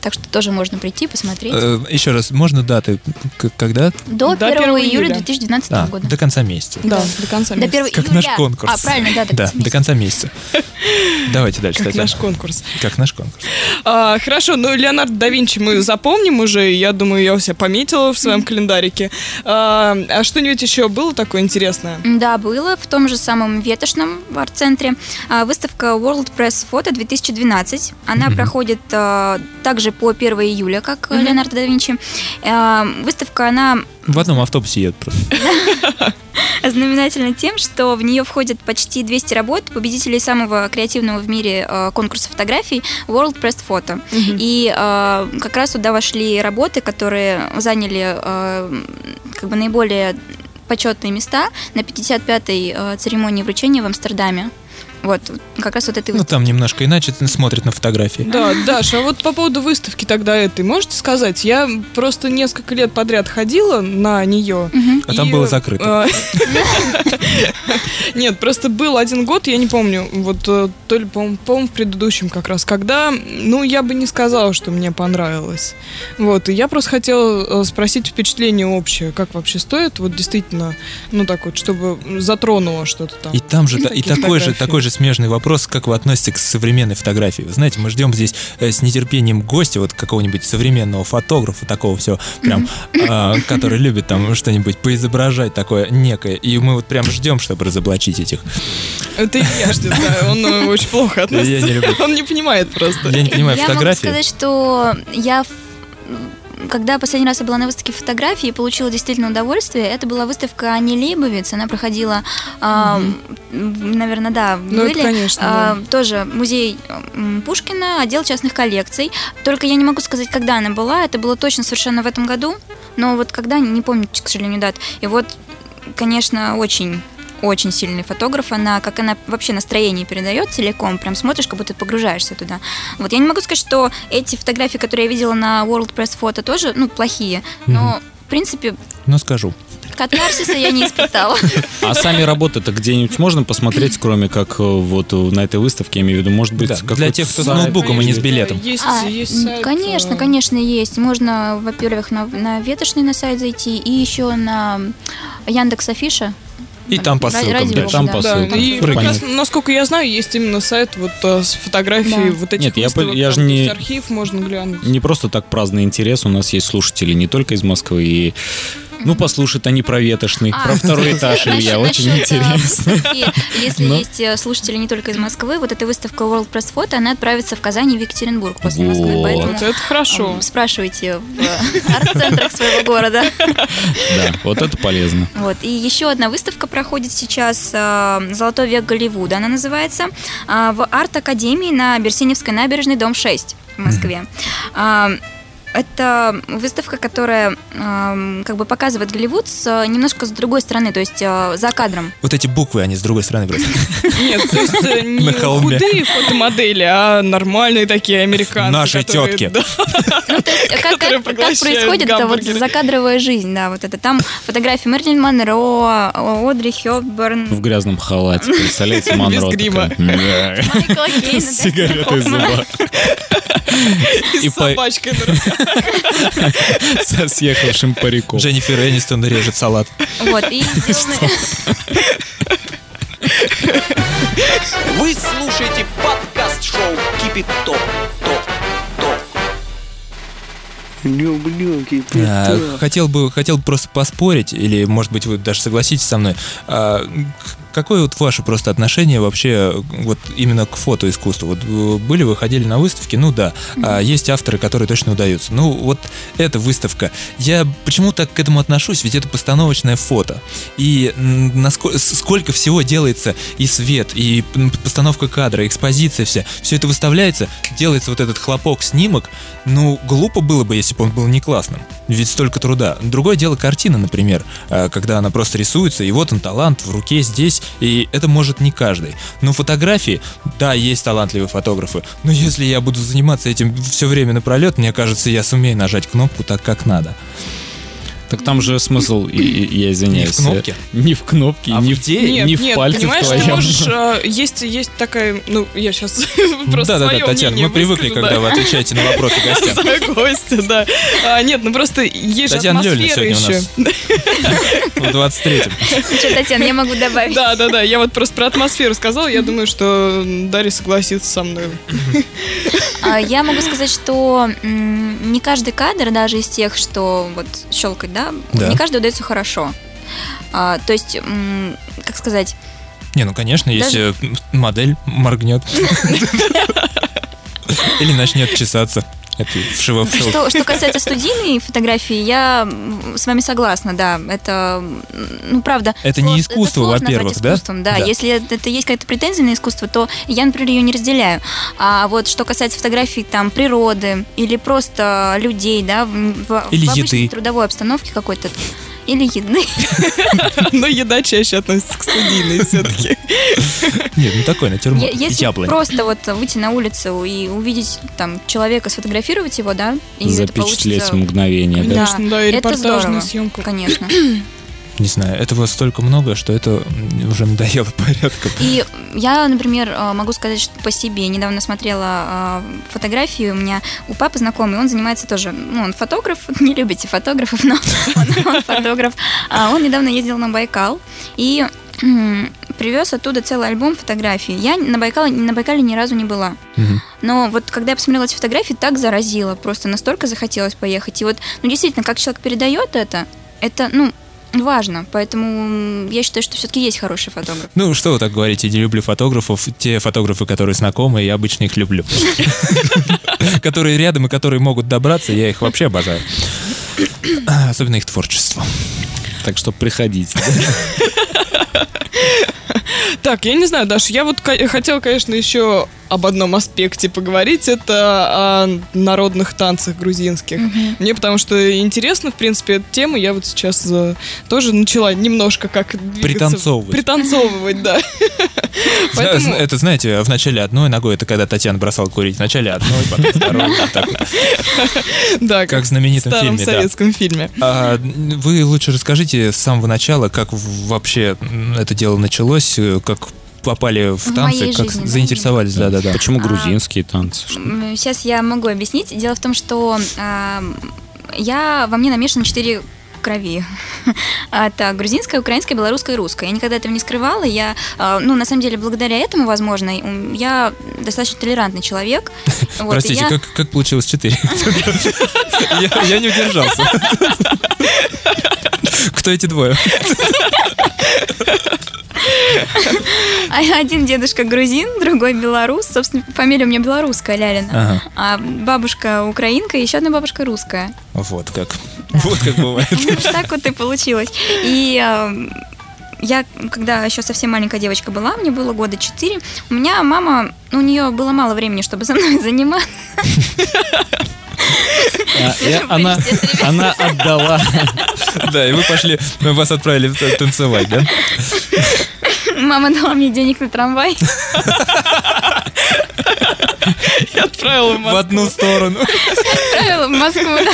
Так что тоже можно прийти, посмотреть. Еще раз, можно даты? Когда? До 1 июля 2019 года. До конца месяца. Да, до конца месяца. Как наш конкурс. А, правильно, да, до конца месяца. Давайте дальше, Татьяна. Как наш конкурс. Хорошо, ну, Леонардо да Винчи мы запомним уже, я думаю, я у себя пометила в своем календарике. А что-нибудь еще было такое интересное? Да, было. В том же самом Ветошном арт-центре выставка World Press Photo 2012. Она проходит также по 1 июля, как Леонардо да Винчи. Выставка, она... В одном автобусе едет просто. Знаменательна тем, что в нее входят почти 200 работ победителей самого креативного в мире конкурса фотографий World Press Photo. И как раз туда вошли работы, которые заняли как бы наиболее почетные места на 55-й церемонии вручения в Амстердаме. Вот, как раз вот этой выставки. Ну, там немножко иначе смотрят на фотографии. Да, Даша, а вот по поводу выставки тогда этой, можете сказать? Я просто несколько лет подряд ходила на нее. А там было закрыто. Нет, просто был один год, я не помню, вот то ли, по-моему, в предыдущем как раз, когда, ну, я бы не сказала, что мне понравилось. Вот, и я просто хотела спросить впечатление общее, как вообще стоит, вот действительно, ну, так вот, чтобы затронуло что-то там. И там же, и такой же смежный вопрос, как вы относитесь к современной фотографии. Вы знаете, мы ждем здесь с нетерпением гостя, вот какого-нибудь современного фотографа, такого всего, прям, который любит там что-нибудь поизображать такое некое. И мы вот прям ждем, чтобы разоблачить этих. Это я жду, да. Он очень плохо относится. Он не понимает просто. Я не понимаю фотографии. Я могу сказать, что я... Когда последний раз я была на выставке фотографий и получила действительно удовольствие, это была выставка Ани Лейбовиц. Она проходила, наверное, да, в Юле. Ну, конечно, да. Тоже музей Пушкина, отдел частных коллекций. Только я не могу сказать, когда она была. Это было точно совершенно в этом году. Но вот когда, не помню, к сожалению, дат. И вот, конечно, очень сильный фотограф, она, как она вообще настроение передает целиком, прям смотришь, как будто погружаешься туда. Вот, я не могу сказать, что эти фотографии, которые я видела на World Press Photo, тоже, ну, плохие, но, в принципе... Ну, скажу. Катарсиса я не испытала. А сами работы-то где-нибудь можно посмотреть, кроме как вот на этой выставке, я имею в виду, может быть, да, какой-то для тех, кто сайт, с ноутбуком, конечно, и не с билетом. Есть сайт. Конечно, есть. Можно, во-первых, на Ветошный на сайт зайти, и еще на Яндекс.Афиша. И там по ссылкам, да. И как раз, насколько я знаю, есть именно сайт вот с фотографией вот этих выставок. Нет, я архив можно глянуть. Не просто так праздный интерес. У нас есть слушатели не только из Москвы, и Ну, послушают они про Ветошный, про второй этаж, Илья, очень интересно. Если есть слушатели не только из Москвы, вот эта выставка World Press Photo, она отправится в Казань и в Екатеринбург после Москвы, поэтому это хорошо. Спрашивайте в арт-центрах своего города. Да, вот это полезно. Вот. И еще одна выставка проходит сейчас, «Золотой век Голливуда» она называется, в арт-академии на Берсеневской набережной, дом 6 в Москве. Это выставка, которая как бы показывает Голливуд немножко с другой стороны, то есть за кадром. Вот эти буквы, они с другой стороны просто. Нет, то есть не худые фотомодели, а нормальные такие американцы. Наши тетки. Ну, то есть как происходит вот закадровая жизнь, да, вот это. Там фотографии Мерлин Монро, Одри Хёбберн. В грязном халате, представляете, Монро. Без грима. Майкл Кейн. С сигаретой в зубах. И с собачкой на руках. Со съехавшим париком. Дженнифер Энистон режет салат. Вот, и сделаны... Вы слушаете подкаст-шоу «Кипяток». Люблю кипяток. Хотел бы просто поспорить, или, может быть, вы даже согласитесь со мной. Какое вот ваше просто отношение вообще вот именно к фотоискусству? Вот были, вы ходили на выставки, ну да, есть авторы, которые точно удаются. Ну вот эта выставка, я почему так к этому отношусь? Ведь это постановочное фото. И насколько, сколько всего делается, и свет, и постановка кадра, экспозиция вся, все это выставляется, делается вот этот хлопок, снимок. Ну глупо было бы, если бы он был не классным. Ведь столько труда. Другое дело картина, например, когда она просто рисуется, и вот он талант в руке здесь. И это может не каждый. Но фотографии, да, есть талантливые фотографы, но если я буду заниматься этим все время напролет, мне кажется, я сумею нажать кнопку так, как надо. Так там же смысл, я извиняюсь, не в кнопке, не в пальце твоем. Нет, понимаешь, ты можешь, есть такая, ну, я сейчас просто свое мнение выскажу. Да, Татьяна, мы привыкли, когда вы отвечаете на вопросы гостя. За гостя, да. Нет, ну просто есть же атмосфера еще. Татьяна Лёльна сегодня у нас в 23-м. Ну что, Татьяна, я могу добавить. Да, я вот просто про атмосферу сказала, я думаю, что Дарья согласится со мной. Я могу сказать, что не каждый кадр, даже из тех, что вот щелкает, да. Не каждый удается хорошо. То есть, как сказать... Не, ну, конечно, даже... если модель моргнет. Или начнет чесаться. Что касается студийной фотографии, я с вами согласна, да. Это, ну, правда... Это не искусство, во-первых, да? Да, если это есть какая-то претензия на искусство, то я, например, ее не разделяю. А вот что касается фотографий, там, природы или просто людей, да, в обычной трудовой обстановке какой-то... Или еды. Но еда чаще относится к студийной все-таки. Нет, ну такой натюрморт. Если просто вот выйти на улицу и увидеть там человека, сфотографировать его, да, и запечатлеть мгновение. Конечно, да, и репортажную съемку. Конечно. Не знаю, этого столько много, что это уже надоело порядком. И я, например, могу сказать, что по себе. Недавно смотрела фотографии. У меня у папы знакомый, он занимается тоже. Ну, он фотограф, не любите фотографов, но он фотограф. Он недавно ездил на Байкал и привез оттуда целый альбом фотографий. Я на Байкале ни разу не была. Но вот когда я посмотрела эти фотографии, так заразило. Просто настолько захотелось поехать. И вот, ну, действительно, как человек передает это, ну, важно, поэтому я считаю, что все-таки есть хороший фотограф. Ну, что вы так говорите, не люблю фотографов. Те фотографы, которые знакомы, я обычно их люблю. Которые рядом и которые могут добраться, я их вообще обожаю. Особенно их творчество. Так что приходите. Так, я не знаю, Даша, я вот хотела, конечно, еще об одном аспекте поговорить. Это о народных танцах грузинских. Mm-hmm. Мне потому что интересно, в принципе, эта тема. Я вот сейчас тоже начала немножко как пританцовывать. Пританцовывать, да. Поэтому... Это, знаете, в начале одной ногой, это когда Татьяна бросала курить. В начале одной, потом второй. Да, как в знаменитом фильме. В старом советском фильме. Вы лучше расскажите с самого начала, как вообще это дело началось, как... попали в танцы, как жизни, заинтересовались. Да. Почему грузинские танцы? Сейчас я могу объяснить. Дело в том, что во мне намешано 4 крови. Это грузинская, украинская, белорусская и русская. Я никогда этого не скрывала. Я, на самом деле, благодаря этому, возможно, я достаточно толерантный человек. Простите, как получилось 4? Я не удержался. Кто эти двое? Один дедушка грузин, другой белорус. Собственно, фамилия у меня белорусская, Лялина. Ага. А бабушка украинка и еще одна бабушка русская. Вот как. Да. Вот как бывает. Так вот и получилось. И я, когда еще совсем маленькая девочка была, мне было года 4, у меня мама, у нее было мало времени, чтобы за мной заниматься. Она отдала. Да, и вы пошли, вас отправили танцевать, да? Мама дала мне денег на трамвай. Я отправила в Москву. В одну сторону. Отправила в Москву, да.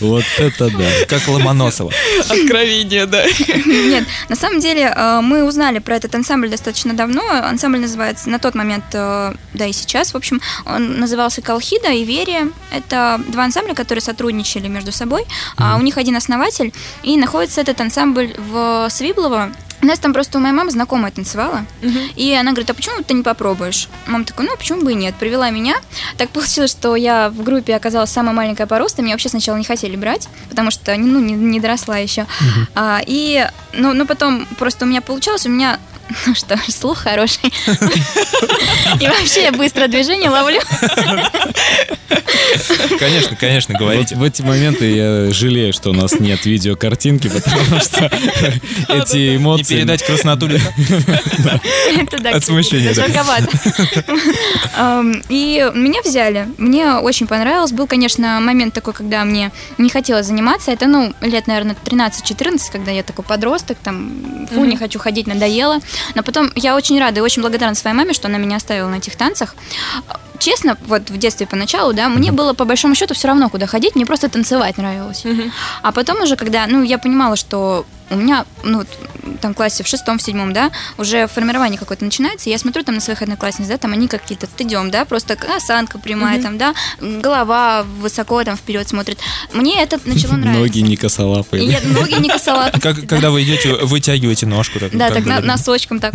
Вот это да. Как Ломоносова. Откровение, да. Нет, на самом деле мы узнали про этот ансамбль достаточно давно. Ансамбль называется на тот момент, да и сейчас, в общем, он назывался «Колхида» и «Верия». Это два ансамбля, которые сотрудничали между собой. У них один основатель, и находится этот ансамбль в Свиблово. У нас там просто у моей мамы знакомая танцевала, и она говорит, а почему ты не попробуешь? Мама такая, почему бы и нет? Привела меня. Так получилось, что я в группе оказалась самая маленькая по росту, меня вообще сначала не хотели брать, потому что не доросла еще. Но потом просто у меня получалось, слух хороший. И вообще я быстро движение ловлю. Конечно, говорите. Вот в эти моменты я жалею, что у нас нет видеокартинки, потому что эти эмоции... Не передать красноту лица. Это да, от смущения. Жарковато. И меня взяли. Мне очень понравилось. Был, конечно, момент такой, когда мне не хотелось заниматься. Это, лет, наверное, 13-14, когда я такой подросток, не хочу ходить, надоело. Но потом я очень рада и очень благодарна своей маме, что она меня оставила на этих танцах. Честно, вот в детстве поначалу, да, мне было по большому счету все равно, куда ходить, мне просто танцевать нравилось. А потом уже, когда, я понимала, что у меня, в классе в 6-7, да, уже формирование какое-то начинается, я смотрю там на своих одноклассниц, да, там они какие-то идем, да, просто осанка прямая, там, да, голова высоко там вперед смотрит. Мне это начало нравиться. Ноги не косолапые. Ноги не косолапые. Когда вы идете, вытягиваете ножку. Да, так носочком так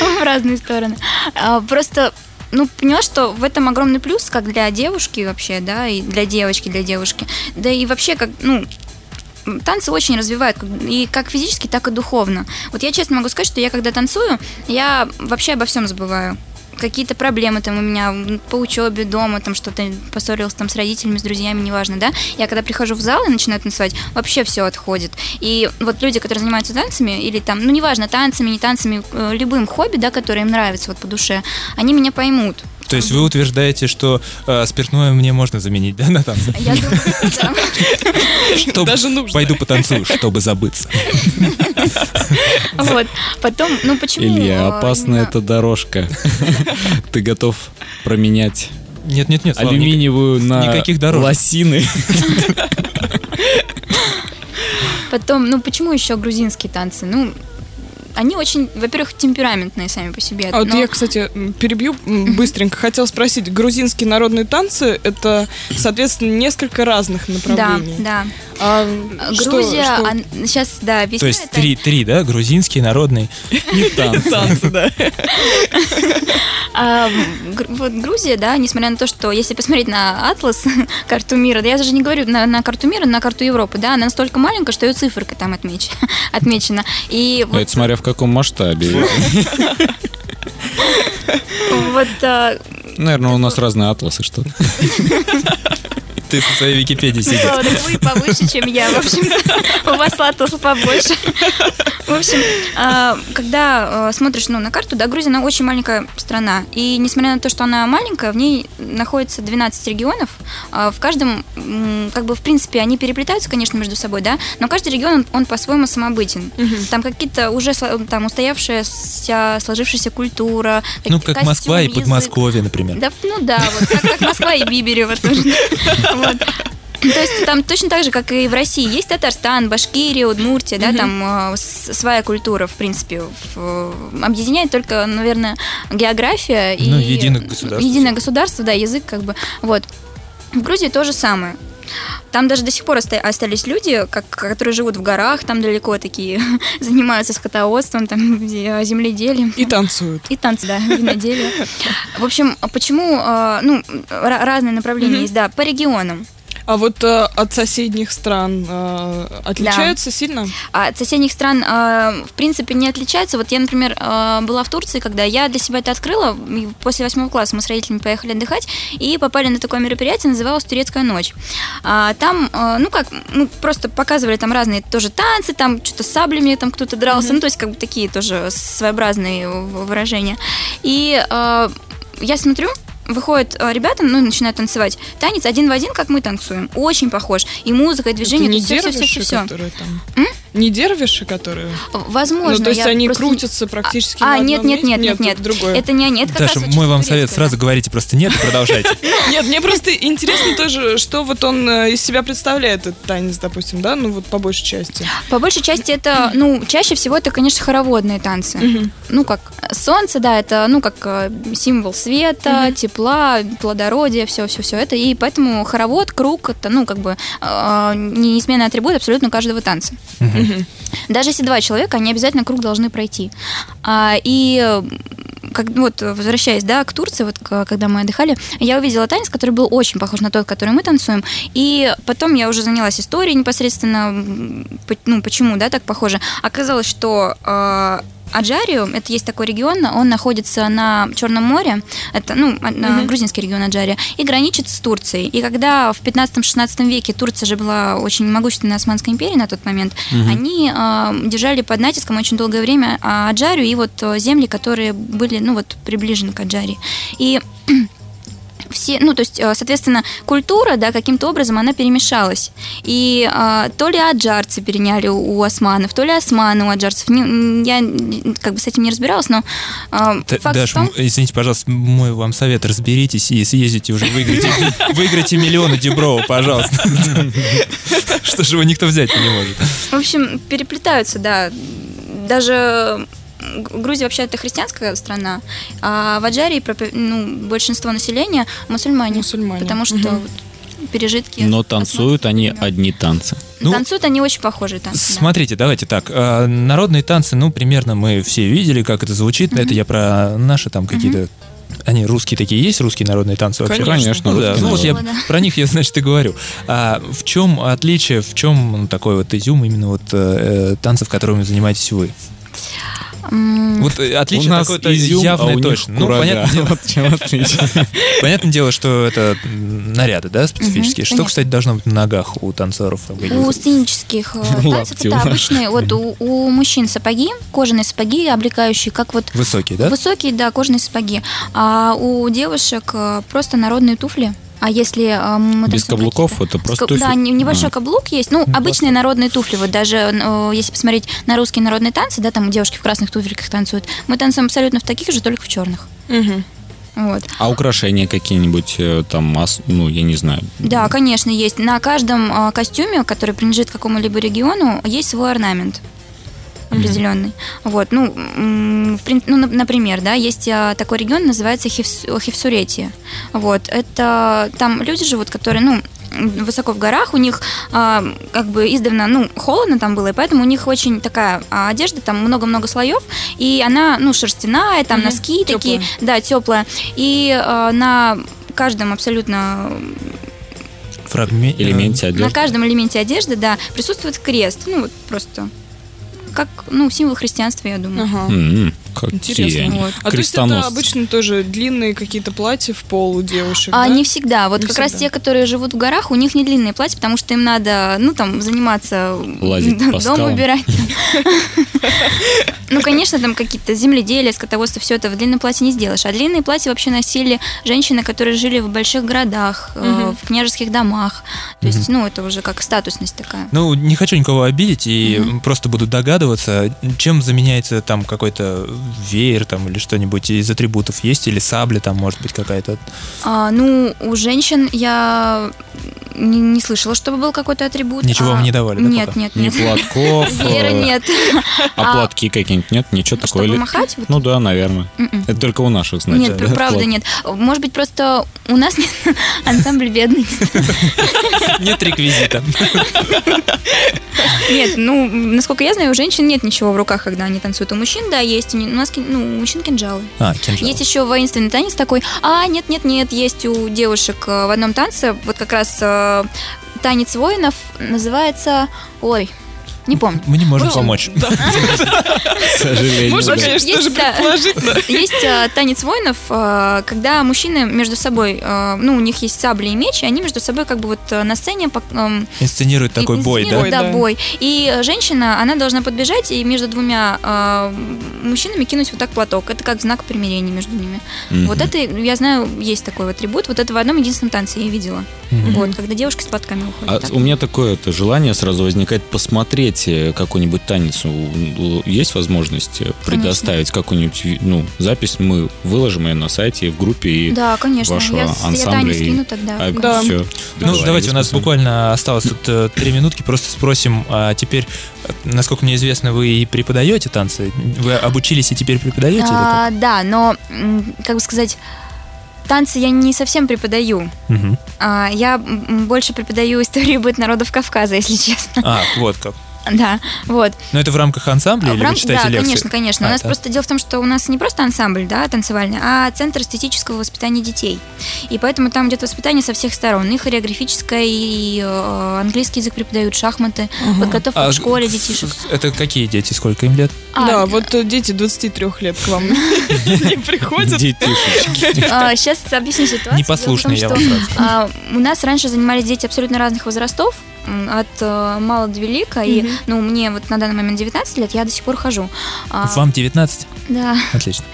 в разные стороны. Просто... поняла, что в этом огромный плюс, как для девушки вообще, да, и для девушки. Да и вообще, как, танцы очень развивают, и как физически, так и духовно. Вот я честно могу сказать, что я когда танцую, я вообще обо всем забываю. Какие-то проблемы там у меня по учебе, дома, там что-то поссорилась там с родителями, с друзьями, неважно, да. Я когда прихожу в зал и начинаю танцевать, вообще все отходит. И вот люди, которые занимаются танцами, или там, неважно, танцами, не танцами, любым хобби, да, которое им нравится вот по душе, они меня поймут. То есть вы утверждаете, что спиртное мне можно заменить, да, на танцы? Я думаю, да. Даже нужно. Пойду потанцую, чтобы забыться. Вот, потом, почему... Илья, опасна эта дорожка. Ты готов променять... Нет, алюминиевую на лосины. Потом, почему еще грузинские танцы? Они очень, во-первых, темпераментные сами по себе. А вот я, кстати, перебью быстренько. Хотела спросить, грузинские народные танцы — это, соответственно, несколько разных направлений. Да. А Грузия, что? Сейчас, да, весна. То есть это... три, да? Грузинские народные танцы, да. Вот Грузия, да, несмотря на то, что если посмотреть на атлас, карту мира, да я даже не говорю на карту мира, на карту Европы, да, она настолько маленькая, что ее циферка там отмечена. И вот... Это смотря в каком масштабе. Вот. Наверное, у нас разные атласы, что-то. Ты со своей Википедией сидишь. Вы повыше, чем я, в общем-то. У вас латус побольше. В общем, когда смотришь на карту, да, Грузия, она очень маленькая страна. И несмотря на то, что она маленькая, в ней находится 12 регионов. В каждом, в принципе, они переплетаются, конечно, между собой, да, но каждый регион, он по-своему самобытен. Там какие-то уже устоявшаяся, сложившаяся культура. Как Москва и Подмосковье, например. Да, вот как Москва и Бибирева тоже. Вот. То есть там точно так же, как и в России, есть Татарстан, Башкирия, Удмуртия, да, там своя культура, в принципе, объединяет только, наверное, география и единое государство, да, язык, вот. В Грузии то же самое. Там даже до сих пор остались люди, которые живут в горах, там далеко такие, занимаются скотоводством, там, земледелием. И танцуют. Да, виноделие. В общем, почему разные направления есть, да, по регионам. А вот от соседних стран отличаются сильно? От соседних стран, в принципе, не отличаются. Вот я, например, была в Турции, когда я для себя это открыла. После 8 класса мы с родителями поехали отдыхать и попали на такое мероприятие, называлось «Турецкая ночь». Там, просто показывали там разные тоже танцы, там что-то с саблями там кто-то дрался, то есть как бы такие тоже своеобразные выражения. И я смотрю, выходят ребята, начинают танцевать. Танец один в один, как мы танцуем. Очень похож. И музыка, и движение. Это не все-все-все-все. Не дервиши, которые? Возможно. Ну, то есть они просто... крутятся практически на одном месте? Нет. Другое. Это не они. Это Даша, мой вам совет, сразу говорите просто нет и продолжайте. Нет, мне просто интересно тоже, что вот он из себя представляет, этот танец, допустим, да? Ну, вот по большей части. По большей части это, чаще всего это, конечно, хороводные танцы. Ну, как солнце, да, это, как символ света, тепла, плодородия, все-все-все это. И поэтому хоровод, круг, это, неизменный атрибут абсолютно каждого танца. Даже если два человека, они обязательно круг должны пройти. И возвращаясь, к Турции, когда мы отдыхали, я увидела танец, который был очень похож на тот, который мы танцуем. И потом я уже занялась историей непосредственно, почему, так похоже. Оказалось, что Аджарию, это есть такой регион, он находится на Черном море, это, грузинский регион Аджария, и граничит с Турцией. И когда в 15-16 веке Турция же была очень могущественной Османской империей на тот момент, они держали под натиском очень долгое время Аджарию и вот земли, которые были, приближены к Аджарии. И... все, то есть, соответственно, культура, каким-то образом она перемешалась. И то ли аджарцы переняли у османов, то ли османы у аджарцев. Я с этим не разбиралась, но факт Даш, в том... извините, пожалуйста, мой вам совет, разберитесь и съездите уже, выиграйте миллионы деброва, пожалуйста. Что же его никто взять не может. В общем, переплетаются, даже... Грузия вообще это христианская страна, а в Аджарии большинство населения мусульмане. Потому что пережитки. Но танцуют они одни танцы. Танцуют они очень похожие танцы. Смотрите, давайте так. Народные танцы, примерно мы все видели, как это звучит. Это я про наши там какие-то. Они русские такие есть, русские народные танцы вообще? Конечно. Про них я, значит, и говорю. А в чем отличие, в чем такой изюм именно танцев, которыми занимаетесь вы? Вот отлично такое-то явное точно. Понятное дело, что это наряды, специфические. Что, кстати, должно быть на ногах у танцоров? У сценических танцев это обычные. Вот у мужчин сапоги, кожаные сапоги, облекающие, как вот... Высокие, да? Высокие, да, кожаные сапоги. А у девушек просто народные туфли. А если без каблуков это просто туфли? Да, небольшой каблук есть. Обычные народные туфли. Вот даже если посмотреть на русские народные танцы, там девушки в красных туфельках танцуют. Мы танцуем абсолютно в таких же, только в черных. Угу. Вот. А украшения какие-нибудь там, я не знаю. Да, конечно, есть. На каждом костюме, который принадлежит какому-либо региону, есть свой орнамент. Определенный. Вот, например, есть такой регион, называется Хевсуретия. Вот, это там люди живут, которые, высоко в горах, у них издавна, холодно там было, и поэтому у них очень такая одежда, там много-много слоев, и она, шерстяная, там носки теплая. Такие, да, теплая. И на каждом абсолютно... элементе одежды. На каждом элементе одежды, да, присутствует крест, просто... как символ христианства, я думаю. Ага. Интересно. Вот. То есть это обычно тоже длинные какие-то платья в пол у девушек, не всегда. Вот не как всегда. Раз те, которые живут в горах, у них не длинные платья, потому что им надо, заниматься... Лазить по скалам. Дом убирать. Конечно, там какие-то земледелия, скотоводство, все это в длинном платье не сделаешь. А длинные платья вообще носили женщины, которые жили в больших городах, в княжеских домах. То есть, это уже как статусность такая. Не хочу никого обидеть, и просто буду догадываться, чем заменяется там какой-то... веер там или что-нибудь из атрибутов есть? Или сабля там, может быть, какая-то? У женщин я не слышала, чтобы был какой-то атрибут. Ничего вам не давали, да? Нет, пока? Нет. Ни платков? Веры нет. А платки какие-нибудь Нет, нет, ничего такого. Чтобы махать? Ну да, наверное. Это только у наших, значит. Нет, да? Правда нет. Может быть, просто у нас нет ансамбль бедный. Нет реквизита. Нет, ну, насколько я знаю, у женщин нет ничего в руках, когда они танцуют. У мужчин, да, есть. У нас, ну, у мужчин кинжалы. А, кинжалы. Есть еще воинственный танец такой. А, нет, нет, нет, есть у девушек в одном танце, вот как раз танец воинов называется... Ой, не помню. Мы не можем помочь. К сожалению. Можно, конечно, тоже предположить. Есть танец воинов, когда мужчины между собой, ну, у них есть сабли и мечи, они между собой как бы вот на сцене... Инсценируют такой бой, да? Да, бой. И женщина, она должна подбежать и между двумя мужчинами кинуть вот так платок. Это как знак примирения между ними. Вот это, я знаю, есть такой вот атрибут. Вот это в одном единственном танце я видела. Вот, когда девушки с платками уходят. У меня такое желание сразу возникает посмотреть какой-нибудь танец. Есть возможность предоставить какую-нибудь, ну, запись? Мы выложим ее на сайте, в группе и да, конечно. Вашего если ансамбля. Я скину, тогда. А, да. Все, ну, давайте, у нас буквально осталось тут 3 минутки. Просто спросим, а теперь, насколько мне известно, вы и преподаете танцы? Вы обучились и теперь преподаете? Да, но, как бы сказать... Танцы я не совсем преподаю. Я больше преподаю историю быт народов Кавказа, если честно. А, вот как. Да, вот. Но это в рамках ансамбля или вы читаете лекции? Да, конечно, конечно. У нас просто дело в том, что у нас не просто ансамбль, да, танцевальный, а Центр эстетического воспитания детей. И поэтому там идет воспитание со всех сторон. И хореографическое, и английский язык преподают, шахматы, подготовка в школе детишек. Это какие дети, сколько им лет? Да, вот дети 23 лет к вам не приходят. Сейчас объясню ситуацию. Непослушные, я вам сразу. У нас раньше занимались дети абсолютно разных возрастов, от мала до велика. И, ну, мне вот на данный момент 19 лет, я до сих пор хожу. Вам 19? Да. Отлично.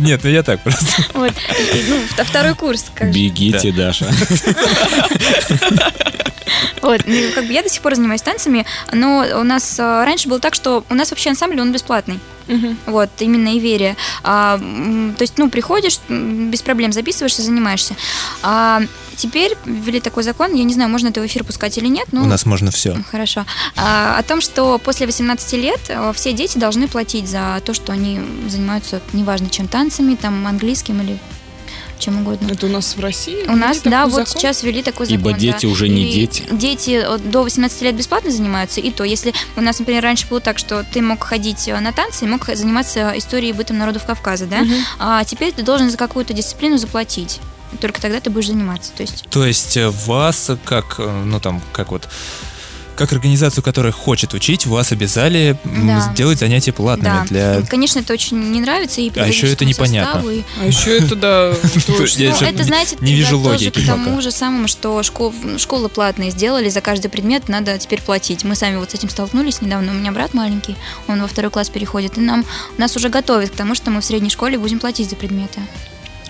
Нет, ну я так просто. Вот, ну, второй курс. Бегите, Даша. Вот, как бы я до сих пор занимаюсь танцами, но у нас раньше было так, что у нас вообще ансамбль, он бесплатный. Вот, именно Иверия. То есть, ну, приходишь, без проблем записываешься, занимаешься. Теперь ввели такой закон, я не знаю, можно это в эфир пускать или нет. Но... У нас можно все. Хорошо. О том, что после 18 лет все дети должны платить за то, что они занимаются, неважно, чем танцами, там, английским или... чем угодно. Это у нас в России? У нас, да, вот закон? Сейчас ввели такой закон. Ибо дети уже не дети. Дети до 18 лет бесплатно занимаются, и то, если у нас, например, раньше было так, что ты мог ходить на танцы и мог заниматься историей и бытом народов Кавказа, да, а теперь ты должен за какую-то дисциплину заплатить. Только тогда ты будешь заниматься. То есть вас, как, ну там, как вот... Как организацию, которая хочет учить, вас обязали сделать занятия платными. Да. Конечно, это очень не нравится. И а еще это непонятно. И... А еще это, да... Это, знаете, тоже к тому же самому, что школы платные сделали, за каждый предмет надо теперь платить. Мы сами вот с этим столкнулись недавно. У меня брат маленький, он во второй класс переходит, и нас уже готовят к тому, что мы в средней школе будем платить за предметы.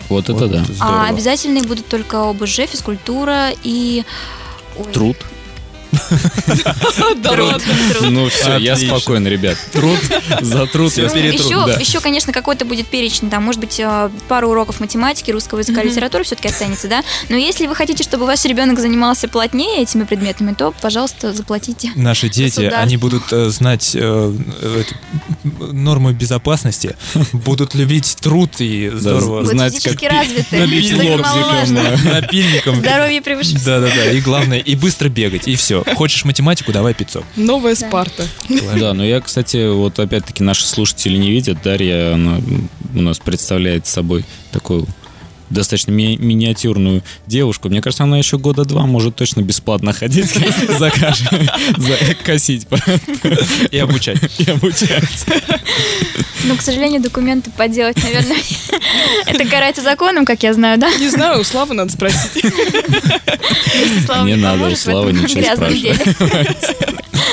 Вот это да. А обязательные будут только ОБЖ, физкультура и... Труд. Ну все, я спокоен, ребят. Труд за труд. Еще, конечно, какой-то будет перечень. Там, может быть, пару уроков математики, русского языка, литературы все-таки останется, да. Но если вы хотите, чтобы ваш ребенок занимался плотнее этими предметами, то, пожалуйста, заплатите. Наши дети, они будут знать нормы безопасности, будут любить труд и здорово знать, как напильником. Здоровье превыше. Да. И главное, и быстро бегать, и все. Хочешь математику, давай 500. Новая Спарта. Да, но я, кстати, вот опять-таки наши слушатели не видят. Дарья, она у нас представляет собой такую достаточно миниатюрную девушку. Мне кажется, она еще 2 года может точно бесплатно ходить за косить. И обучать. Ну, к сожалению, документы подделать, наверное, это карается законом, как я знаю, да? Не знаю, у Славы надо спросить. Не надо, у Славы ничего спрашивать.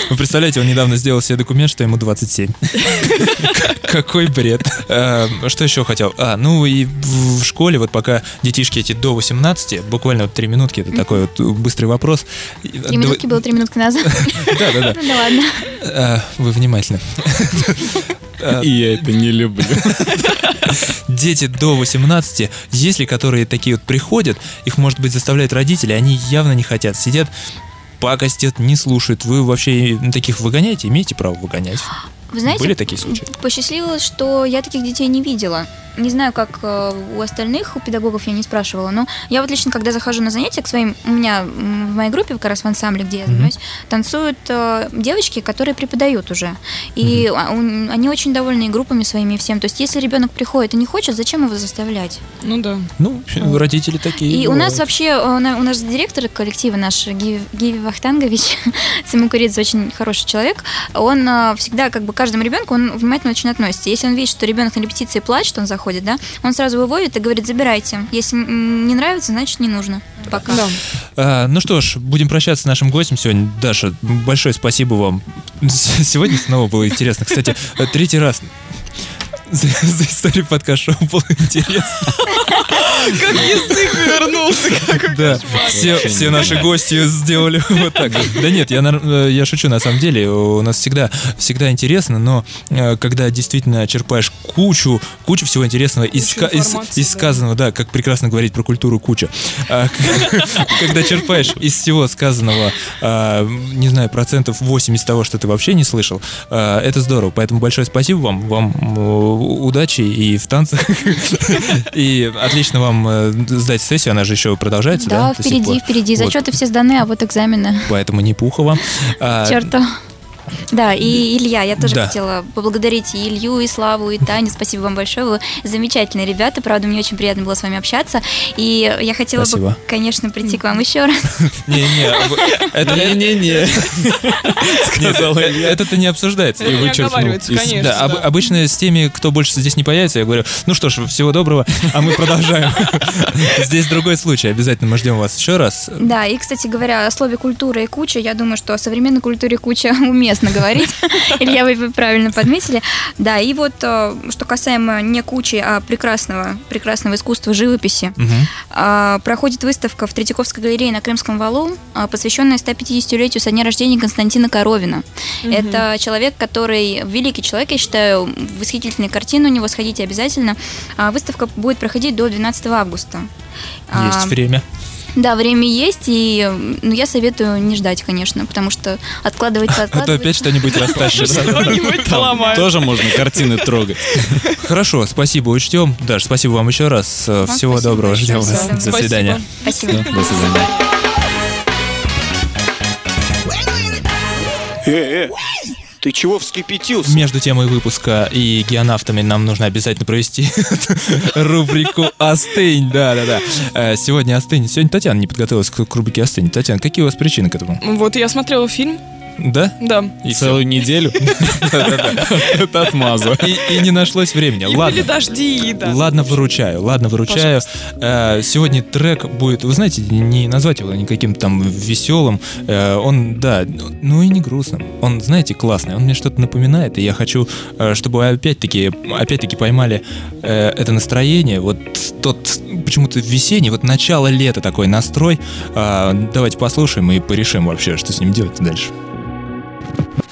Вы представляете, он недавно сделал себе документ, что ему 27. Какой бред. Что еще хотел? Ну и в школе, вот пока детишки эти до 18, буквально 3 минутки, это такой вот быстрый вопрос. 3 минутки было 3 минутки назад. Да. Ну ладно. Вы внимательны. И я это не люблю. Дети до 18, если которые такие вот приходят, их, может быть, заставляют родители, они явно не хотят. Сидят, пакостят, не слушают. Вы вообще таких выгоняете? Имеете право выгонять? Вы знаете, были такие случаи? Посчастливилось, что я таких детей не видела. Не знаю, как у остальных, у педагогов я не спрашивала, но я вот лично, когда захожу на занятия к своим, у меня в моей группе, как раз в ансамбле, где я занимаюсь, танцуют девочки, которые преподают уже. И они очень довольны и группами своими, и всем. То есть, если ребенок приходит и не хочет, зачем его заставлять? Ну да. Ну, родители такие. И бывают. У нас вообще, у нас директор коллектива наш, Гиви Вахтангович Цимукуридзе, очень хороший человек, он всегда, как бы, каждому ребенку он внимательно очень относится. Если он видит, что ребенок на репетиции плачет, он заходит, да, он сразу выводит и говорит: забирайте. Если не нравится, значит, не нужно. Пока. Да. Ну что ж, будем прощаться с нашим гостем сегодня. Даша, большое спасибо вам. Сегодня снова было интересно. Кстати, третий раз за историю подкаста было интересно. Как язык вернулся, как да. Все наши гости сделали вот так. Да нет, я шучу, на самом деле. У нас всегда интересно, но когда действительно черпаешь кучу всего интересного из сказанного, да, как прекрасно говорить про культуру куча. Когда черпаешь из всего сказанного, не знаю, 80% того, что ты вообще не слышал, это здорово. Поэтому большое спасибо вам. Вам удачи и в танцах, и отлично вам сдать сессию, она же еще продолжается, да? Да, впереди. Вот. Зачеты все сданы, а вот экзамены. Поэтому не пуха вам. Черту. Да, и Илья, я тоже хотела поблагодарить и Илью, и Славу, и Таню. Спасибо вам большое, вы замечательные ребята. Правда, мне очень приятно было с вами общаться. И я хотела бы, конечно, прийти к вам еще раз. Не-не-не. Это-то не обсуждается. Не оговаривается, конечно. Обычно с теми, кто больше здесь не появится, я говорю: ну что ж, всего доброго, а мы продолжаем. Здесь другой случай, обязательно мы ждем вас еще раз. Да, и, кстати говоря, о слове «культура» и «куча», я думаю, что о современной культуре «куча» уместно говорить. Илья, вы правильно подметили. Да, и вот что касаемо не кучи, а прекрасного искусства живописи. Проходит выставка в Третьяковской галерее на Крымском валу, посвященная 150-летию со дня рождения Константина Коровина. Это человек, великий человек, я считаю, восхитительные картины у него, сходите обязательно. Выставка будет проходить до 12 августа. Есть время. Да, время есть, и я советую не ждать, конечно, потому что откладывается. А то опять что-нибудь растащит. Что-нибудь поломает. Тоже можно картины трогать. Хорошо, спасибо, учтем. Даш, спасибо вам еще раз. Всего доброго, ждем вас. До свидания. Спасибо. До свидания. Ты чего вскипятился? Между темой выпуска и геонавтами нам нужно обязательно провести рубрику «Остынь». Да. Сегодня «Остынь». Сегодня Татьяна не подготовилась к рубрике «Остынь». Татьяна, какие у вас причины к этому? Вот я смотрела фильм. Да? Да. И целую неделю? Это отмаза. И не нашлось времени. Ладно. Или дожди, да. Ладно, выручаю. Сегодня трек будет, вы знаете, не назвать его никаким там веселым. Он, да, ну и не грустным. Он, знаете, классный. Он мне что-то напоминает, и я хочу, чтобы вы опять-таки поймали это настроение. Вот тот почему-то весенний, вот начало лета такой настрой. Давайте послушаем и порешим вообще, что с ним делать дальше.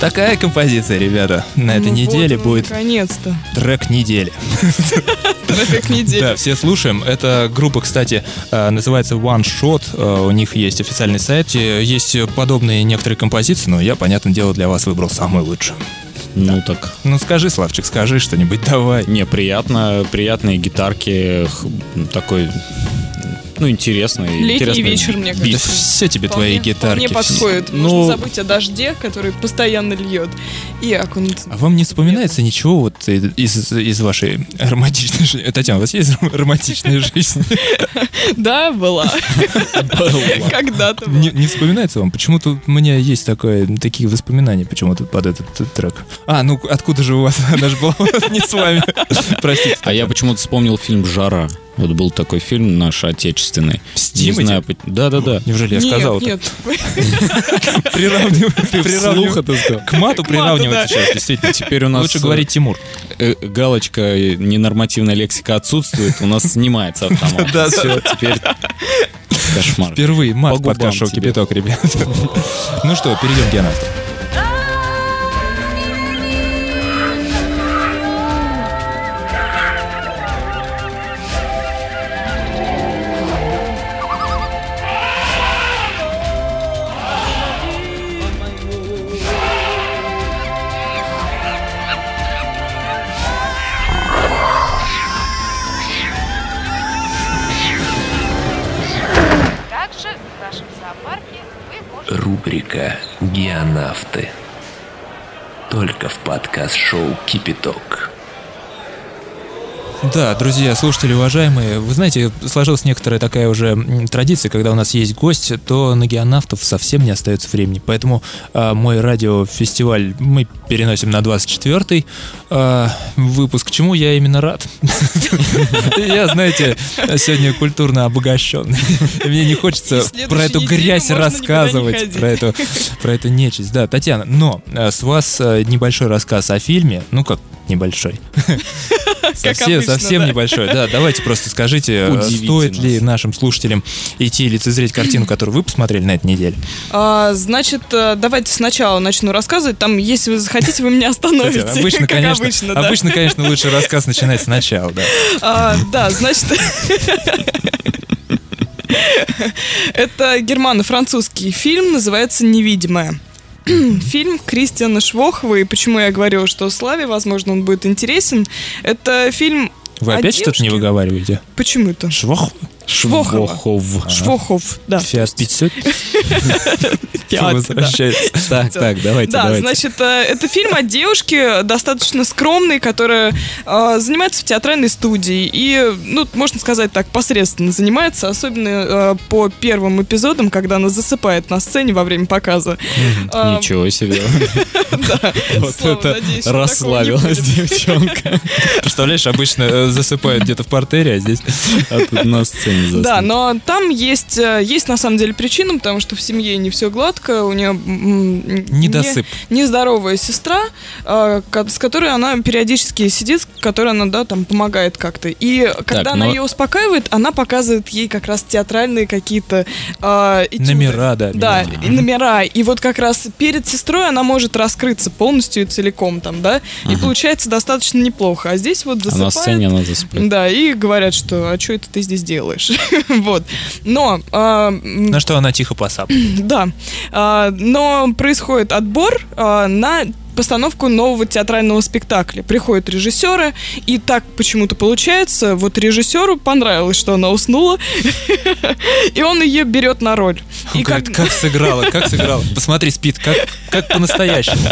Такая композиция, ребята, на этой неделе вот, будет наконец-то трек недели. Трек недели. Да, все слушаем. Эта группа, кстати, называется One Shot. У них есть официальный сайт, есть подобные некоторые композиции, но я, понятное дело, для вас выбрал самую лучшую. Да. Ну так. Ну скажи, Славчик, скажи что-нибудь, давай. Не, приятно, приятные гитарки, такой, ну, интересный. Летний вечер, мне кажется. Все тебе твои гитарки. Мне подходит. Ну... Можно забыть о дожде, который постоянно льет, и окунуться. А вам не вспоминается ничего вот из вашей романтичной жизни? Татьяна, у вас есть романтичная жизнь? Да, была. Когда-то. Не вспоминается вам? Почему-то у меня есть такие воспоминания почему-то под этот трек. А, ну откуда же у вас? Она же была не с вами. Простите. А я почему-то вспомнил фильм «Жара». Вот был такой фильм наш отечественный. Не знаю, да. Неужели я сказал это? Нет. Приравниваю. К мату приравнивать сейчас, действительно. Теперь у нас... Лучше говорить Тимур. Галочка «Ненормативная лексика» отсутствует. У нас снимается автомат. Да, все, теперь... Кошмар. Впервые мат под шоу «Кипяток», ребят. Ну что, перейдем к Геннадию. Геонавты. Только в подкаст-шоу «Кипяток». Да, друзья, слушатели, уважаемые, вы знаете, сложилась некоторая такая уже традиция, когда у нас есть гость, то на геонавтов совсем не остается времени. Поэтому мой радиофестиваль мы переносим на 24-й выпуск, чему я именно рад. Я, знаете, сегодня культурно обогащен. Мне не хочется про эту грязь рассказывать, про эту нечисть. Да, Татьяна, но с вас небольшой рассказ о фильме, ну как небольшой. Совсем небольшой. Да, давайте просто скажите, стоит ли нашим слушателям идти и лицезреть картину, которую вы посмотрели на этой неделе? Значит, давайте сначала начну рассказывать. Там, если вы захотите, вы меня остановите. Обычно, конечно, лучше рассказ начинать сначала. Да, значит... Это германо-французский фильм, называется «Невидимая». Фильм Кристиана Швохова, и почему я говорила, что Славе, возможно, он будет интересен, это фильм... Вы опять девушке? Что-то не выговариваете? Почему это? Швохов, да. Сейчас 500. Так, давайте. Да, значит, это фильм о девушке, достаточно скромной, которая занимается в театральной студии. И, ну, можно сказать так, посредственно занимается, особенно по первым эпизодам, когда она засыпает на сцене во время показа. Ничего себе. Вот это расслабилась девчонка. Представляешь, обычно засыпают где-то в портере, а здесь на сцене. Да, но там есть на самом деле причина, потому что в семье не все гладко, у нее нездоровая сестра, с которой она периодически сидит, с которой она, да, там помогает как-то. И когда она ее успокаивает, она показывает ей как раз театральные какие-то этюды. Номера, да. Да, и номера. И вот как раз перед сестрой она может раскрыться полностью и целиком там, да, и получается достаточно неплохо. А здесь вот засыпает. А на сцене она засыпает. Да, и говорят, что, а что это ты здесь делаешь? Вот. Но... на что она тихо посапывает. Да. Но происходит отбор на постановку нового театрального спектакля. Приходят режиссеры, и так почему-то получается, вот режиссеру понравилось, что она уснула, и он ее берет на роль. Он говорит, как сыграла. Посмотри, спит, как по-настоящему.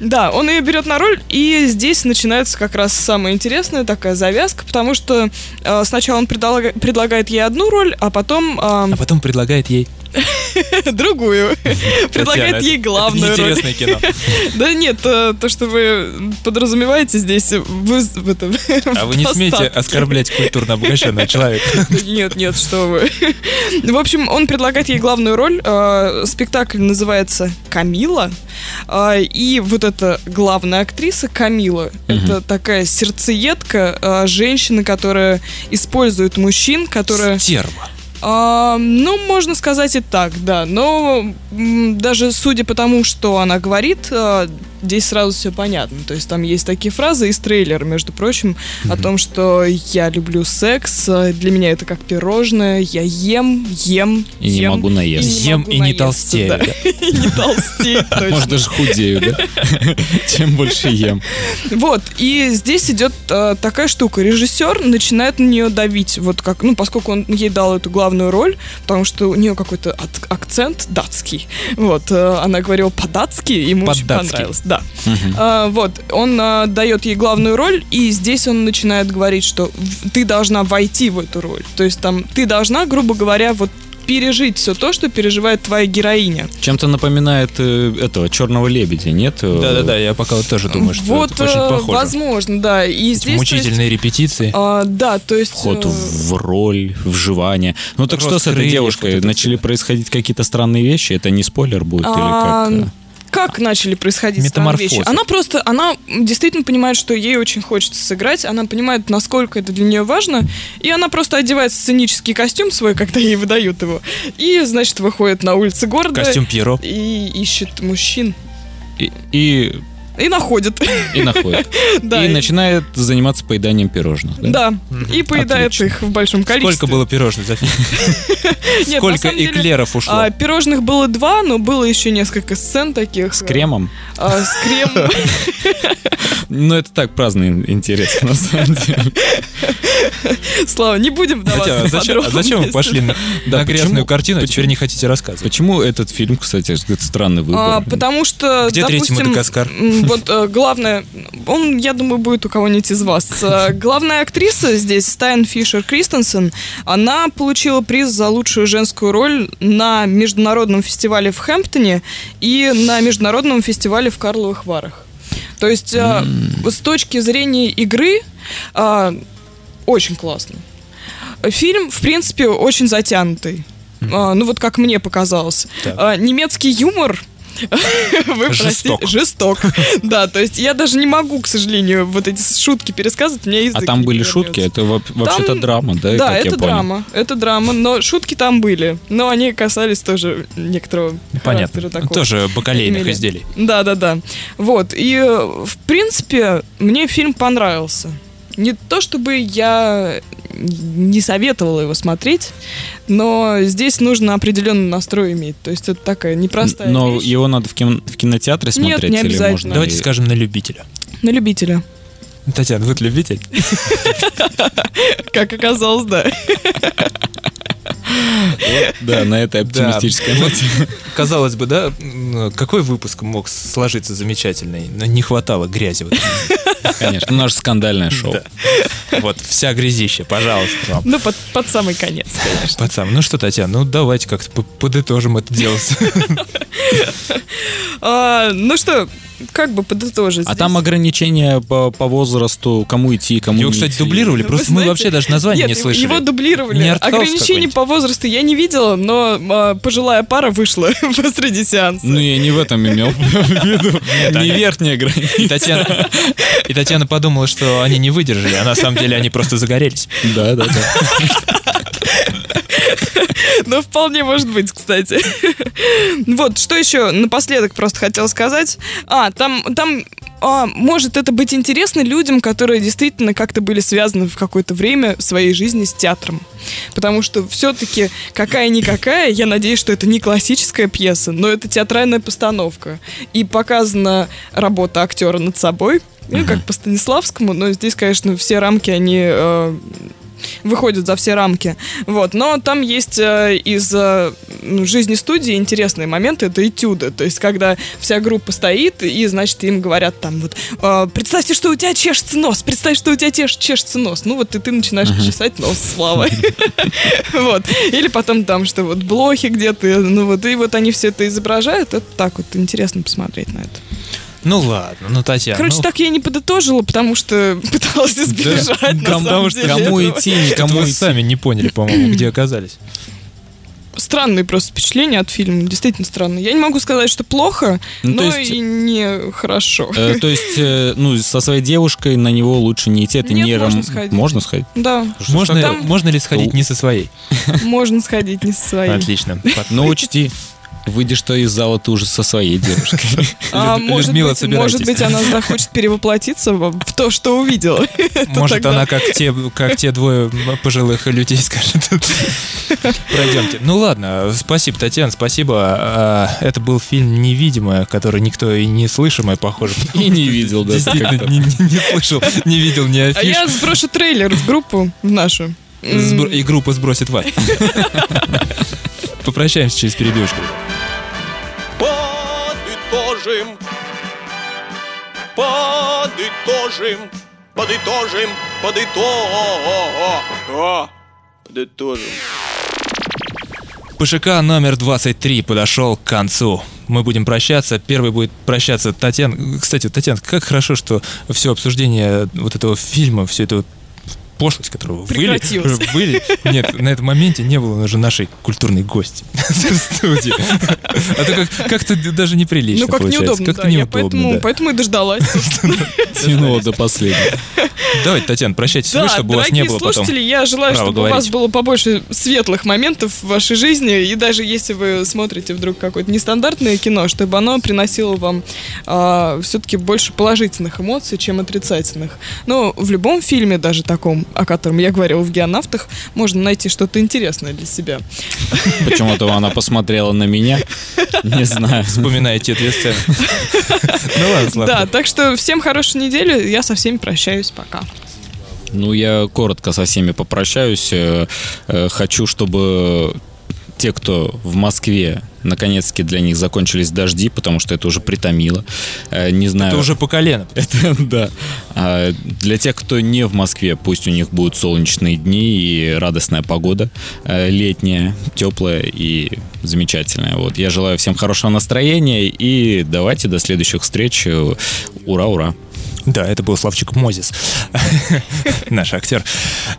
Да, он ее берет на роль, и здесь начинается как раз самая интересная такая завязка, потому что сначала он предлагает ей одну роль, а потом... А потом предлагает ей... другую. Предлагает ей главную роль. Интересное кино. Да нет, то, что вы подразумеваете здесь, а вы не смеете оскорблять культурно обогащенного человека? Нет, что вы. В общем, он предлагает ей главную роль. Спектакль называется «Камила». И вот эта главная актриса Камила, это такая сердцеедка, женщина, которая использует мужчин, которая... Стерва. Ну, можно сказать и так, да. Но даже судя по тому, что она говорит, здесь сразу все понятно. То есть там есть такие фразы из трейлера, между прочим, о том, что я люблю секс, для меня это как пирожное, я ем. И не могу наесться. Ем и не толстею. И не толстею, точно. Может, даже худею, да? Чем больше ем. Вот, и здесь идет такая штука. Режиссер начинает на нее давить, вот как, ну, поскольку он ей дал эту главную роль, потому что у нее какой-то акцент датский. Вот, она говорила по-датски, ему очень понравилось. Да. Вот, он дает ей главную роль, и здесь он начинает говорить, что ты должна войти в эту роль. То есть там ты должна, грубо говоря, вот пережить все то, что переживает твоя героиня. Чем-то напоминает этого «Черного лебедя», нет? Да-да-да, я пока вот тоже думаю, что вот, это очень похоже. Вот, возможно, да. И здесь, мучительные есть, репетиции. Да, то есть... Вход в роль, вживание. Ну так что с этой девушкой? Начали происходить какие-то странные вещи? Это не спойлер будет или как? Как начали происходить странные вещи? Она действительно понимает, что ей очень хочется сыграть, она понимает, насколько это для нее важно, и она просто одевает сценический костюм свой, когда ей выдают его, и, значит, выходит на улицы города. Костюм Пьеро. И ищет мужчин. И находит. И находит. Да. И начинает заниматься поеданием пирожных. Да. И поедает их в большом количестве. Сколько было пирожных? Сколько эклеров ушло? Пирожных было 2, но было еще несколько сцен таких. С кремом? С кремом. Ну, это так, праздный интерес, на самом деле. Слава, не будем вдаваться в подробности. Зачем вы пошли на грязную картину, а теперь не хотите рассказывать? Почему этот фильм, кстати, это странный выбор? Потому что, где третий Мадагаскар? Вот главное, он, я думаю, будет у кого-нибудь из вас. Главная актриса здесь, Стайн Фишер Кристенсен, она получила приз за лучшую женскую роль на международном фестивале в Хэмптоне и на международном фестивале в Карловых Варах. То есть с точки зрения игры очень классно. Фильм, в принципе, очень затянутый. Ну вот как мне показалось. Немецкий юмор... Вы простите, жесток. Да, то есть я даже не могу, к сожалению, вот эти шутки пересказывать, у меня язык. А там были шутки? Это вообще-то драма, да? Да, это драма, но шутки там были. Но они касались тоже некоторого характера такого. Понятно, тоже бакалейных изделий. Да. Вот, и в принципе мне фильм понравился. Не то чтобы я не советовала его смотреть, но здесь нужно определенный настрой иметь. То есть это такая непростая вещь. Его надо в кинотеатре смотреть? Нет, не обязательно. Или можно... Давайте скажем на любителя. На любителя. Татьяна, вы любитель? Как оказалось, да. Да, на этой оптимистической ноте. Казалось бы, да, какой выпуск мог сложиться замечательный? Не хватало грязи. Конечно, наше скандальное шоу. Вот, вся грязища, пожалуйста, вам. Ну, под самый конец, конечно. Под самый. Ну что, Татьяна, давайте как-то подытожим это дело. Ну что, как бы подытожить. А там ограничения по возрасту, кому идти, кому не идти. Его, кстати, дублировали, просто мы вообще даже название не слышали. Его дублировали. Ограничений по возрасту я не видела, но пожилая пара вышла посреди сеанса. Ну, я не в этом имел в виду. Не верхняя граница. И Татьяна подумала, что они не выдержали, а на самом деле они просто загорелись. Да. Но вполне может быть, кстати. Вот, что еще напоследок просто хотела сказать. Может это быть интересно людям, которые действительно как-то были связаны в какое-то время своей жизни с театром. Потому что все-таки какая-никакая, я надеюсь, что это не классическая пьеса, но это театральная постановка. И показана работа актера над собой, ну, как по Станиславскому, но здесь, конечно, все рамки, они... выходит за все рамки. Вот. Но там есть из жизни студии интересные моменты. Это этюды. То есть, когда вся группа стоит, и, значит, им говорят там вот «Представьте, что у тебя чешется нос! Представь, что у тебя чешется нос!» Ну вот и ты начинаешь чесать нос, Слава. Вот. Или потом там, что вот блохи где-то. Ну вот. И вот они все это изображают. Это так вот интересно посмотреть на это. Ну ладно, Татьяна. Короче, так я не подытожила, потому что пыталась избежать, на самом деле. Кому идти, никому идти. Вы сами не поняли, по-моему, где оказались. странные просто впечатления от фильма, действительно странные. Я не могу сказать, что плохо, ну, но есть, и не хорошо. То есть, ну, со своей девушкой на него лучше не идти, это не можно сходить. Можно сходить? Да. Можно, там... можно ли сходить не со своей? Можно сходить не со своей. Отлично. Но учти, выйдешь-то из зала ты уже со своей девушкой. Людмила, собирайтесь. Может быть, она захочет перевоплотиться в то, что увидела. Может, она как те двое пожилых людей скажет. Пройдемте. Ну ладно, спасибо, Татьяна, спасибо. Это был фильм «Невидимая», который никто и не слышимый, похоже. И не видел, да. Действительно, не слышал, не видел ни афиш. А я сброшу трейлер в группу, в нашу. И группа сбросит вас. Попрощаемся через перебежку. Подытожим, подытожим, подытожим, подытожим. ПШК номер 23 подошел к концу. Мы будем прощаться. Первый будет прощаться Татьяна. Кстати, Татьяна, как хорошо, что все обсуждение вот этого фильма, все это пошлость, которую были. Нет, на этом моменте не было уже нашей культурной гости в студии. А то как-то даже неприлично получается. Ну, как-то неудобно. Поэтому и дождалась. Тянула до последнего. Давайте, Татьяна, прощайтесь вы, чтобы у вас не было потом. Дорогие слушатели, я желаю, чтобы у вас было побольше светлых моментов в вашей жизни. И даже если вы смотрите вдруг какое-то нестандартное кино, чтобы оно приносило вам все-таки больше положительных эмоций, чем отрицательных. Но в любом фильме, даже таком, о котором я говорила в «Геонавтах», можно найти что-то интересное для себя. Почему-то она посмотрела на меня. Не знаю. Вспоминая те две сцены. Ну ладно, Славка. Да, так что всем хорошей недели. Я со всеми прощаюсь. Пока. Ну, я коротко со всеми попрощаюсь. Хочу, чтобы те, кто в Москве, наконец-таки для них закончились дожди, потому что это уже притомило. Не знаю. Это уже по колено. Это, да. Для тех, кто не в Москве, пусть у них будут солнечные дни и радостная погода. Летняя, теплая и замечательная. Вот. Я желаю всем хорошего настроения и давайте до следующих встреч. Ура, ура. Да, это был Славчик Мозис, наш актер.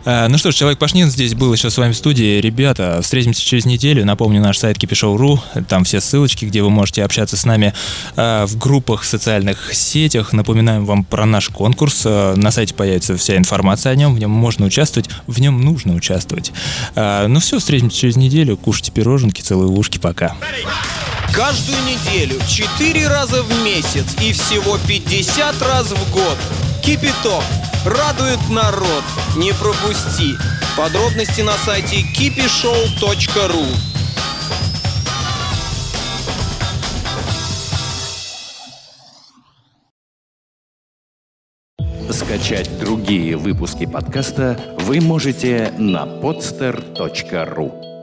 Ну что ж, человек Пашнин здесь был еще с вами в студии. Ребята, встретимся через неделю. Напомню, наш сайт kipishow.ru. Там все ссылочки, где вы можете общаться с нами в группах, в социальных сетях. Напоминаем вам про наш конкурс. На сайте появится вся информация о нем. В нем можно участвовать, в нем нужно участвовать. Ну все, встретимся через неделю. Кушайте пироженки, целые ушки, пока. Каждую неделю, 4 раза в месяц и всего 50 раз в год. Кипяток радует народ. Не пропусти. Подробности на сайте kipishow.ru. Скачать другие выпуски подкаста вы можете на podster.ru.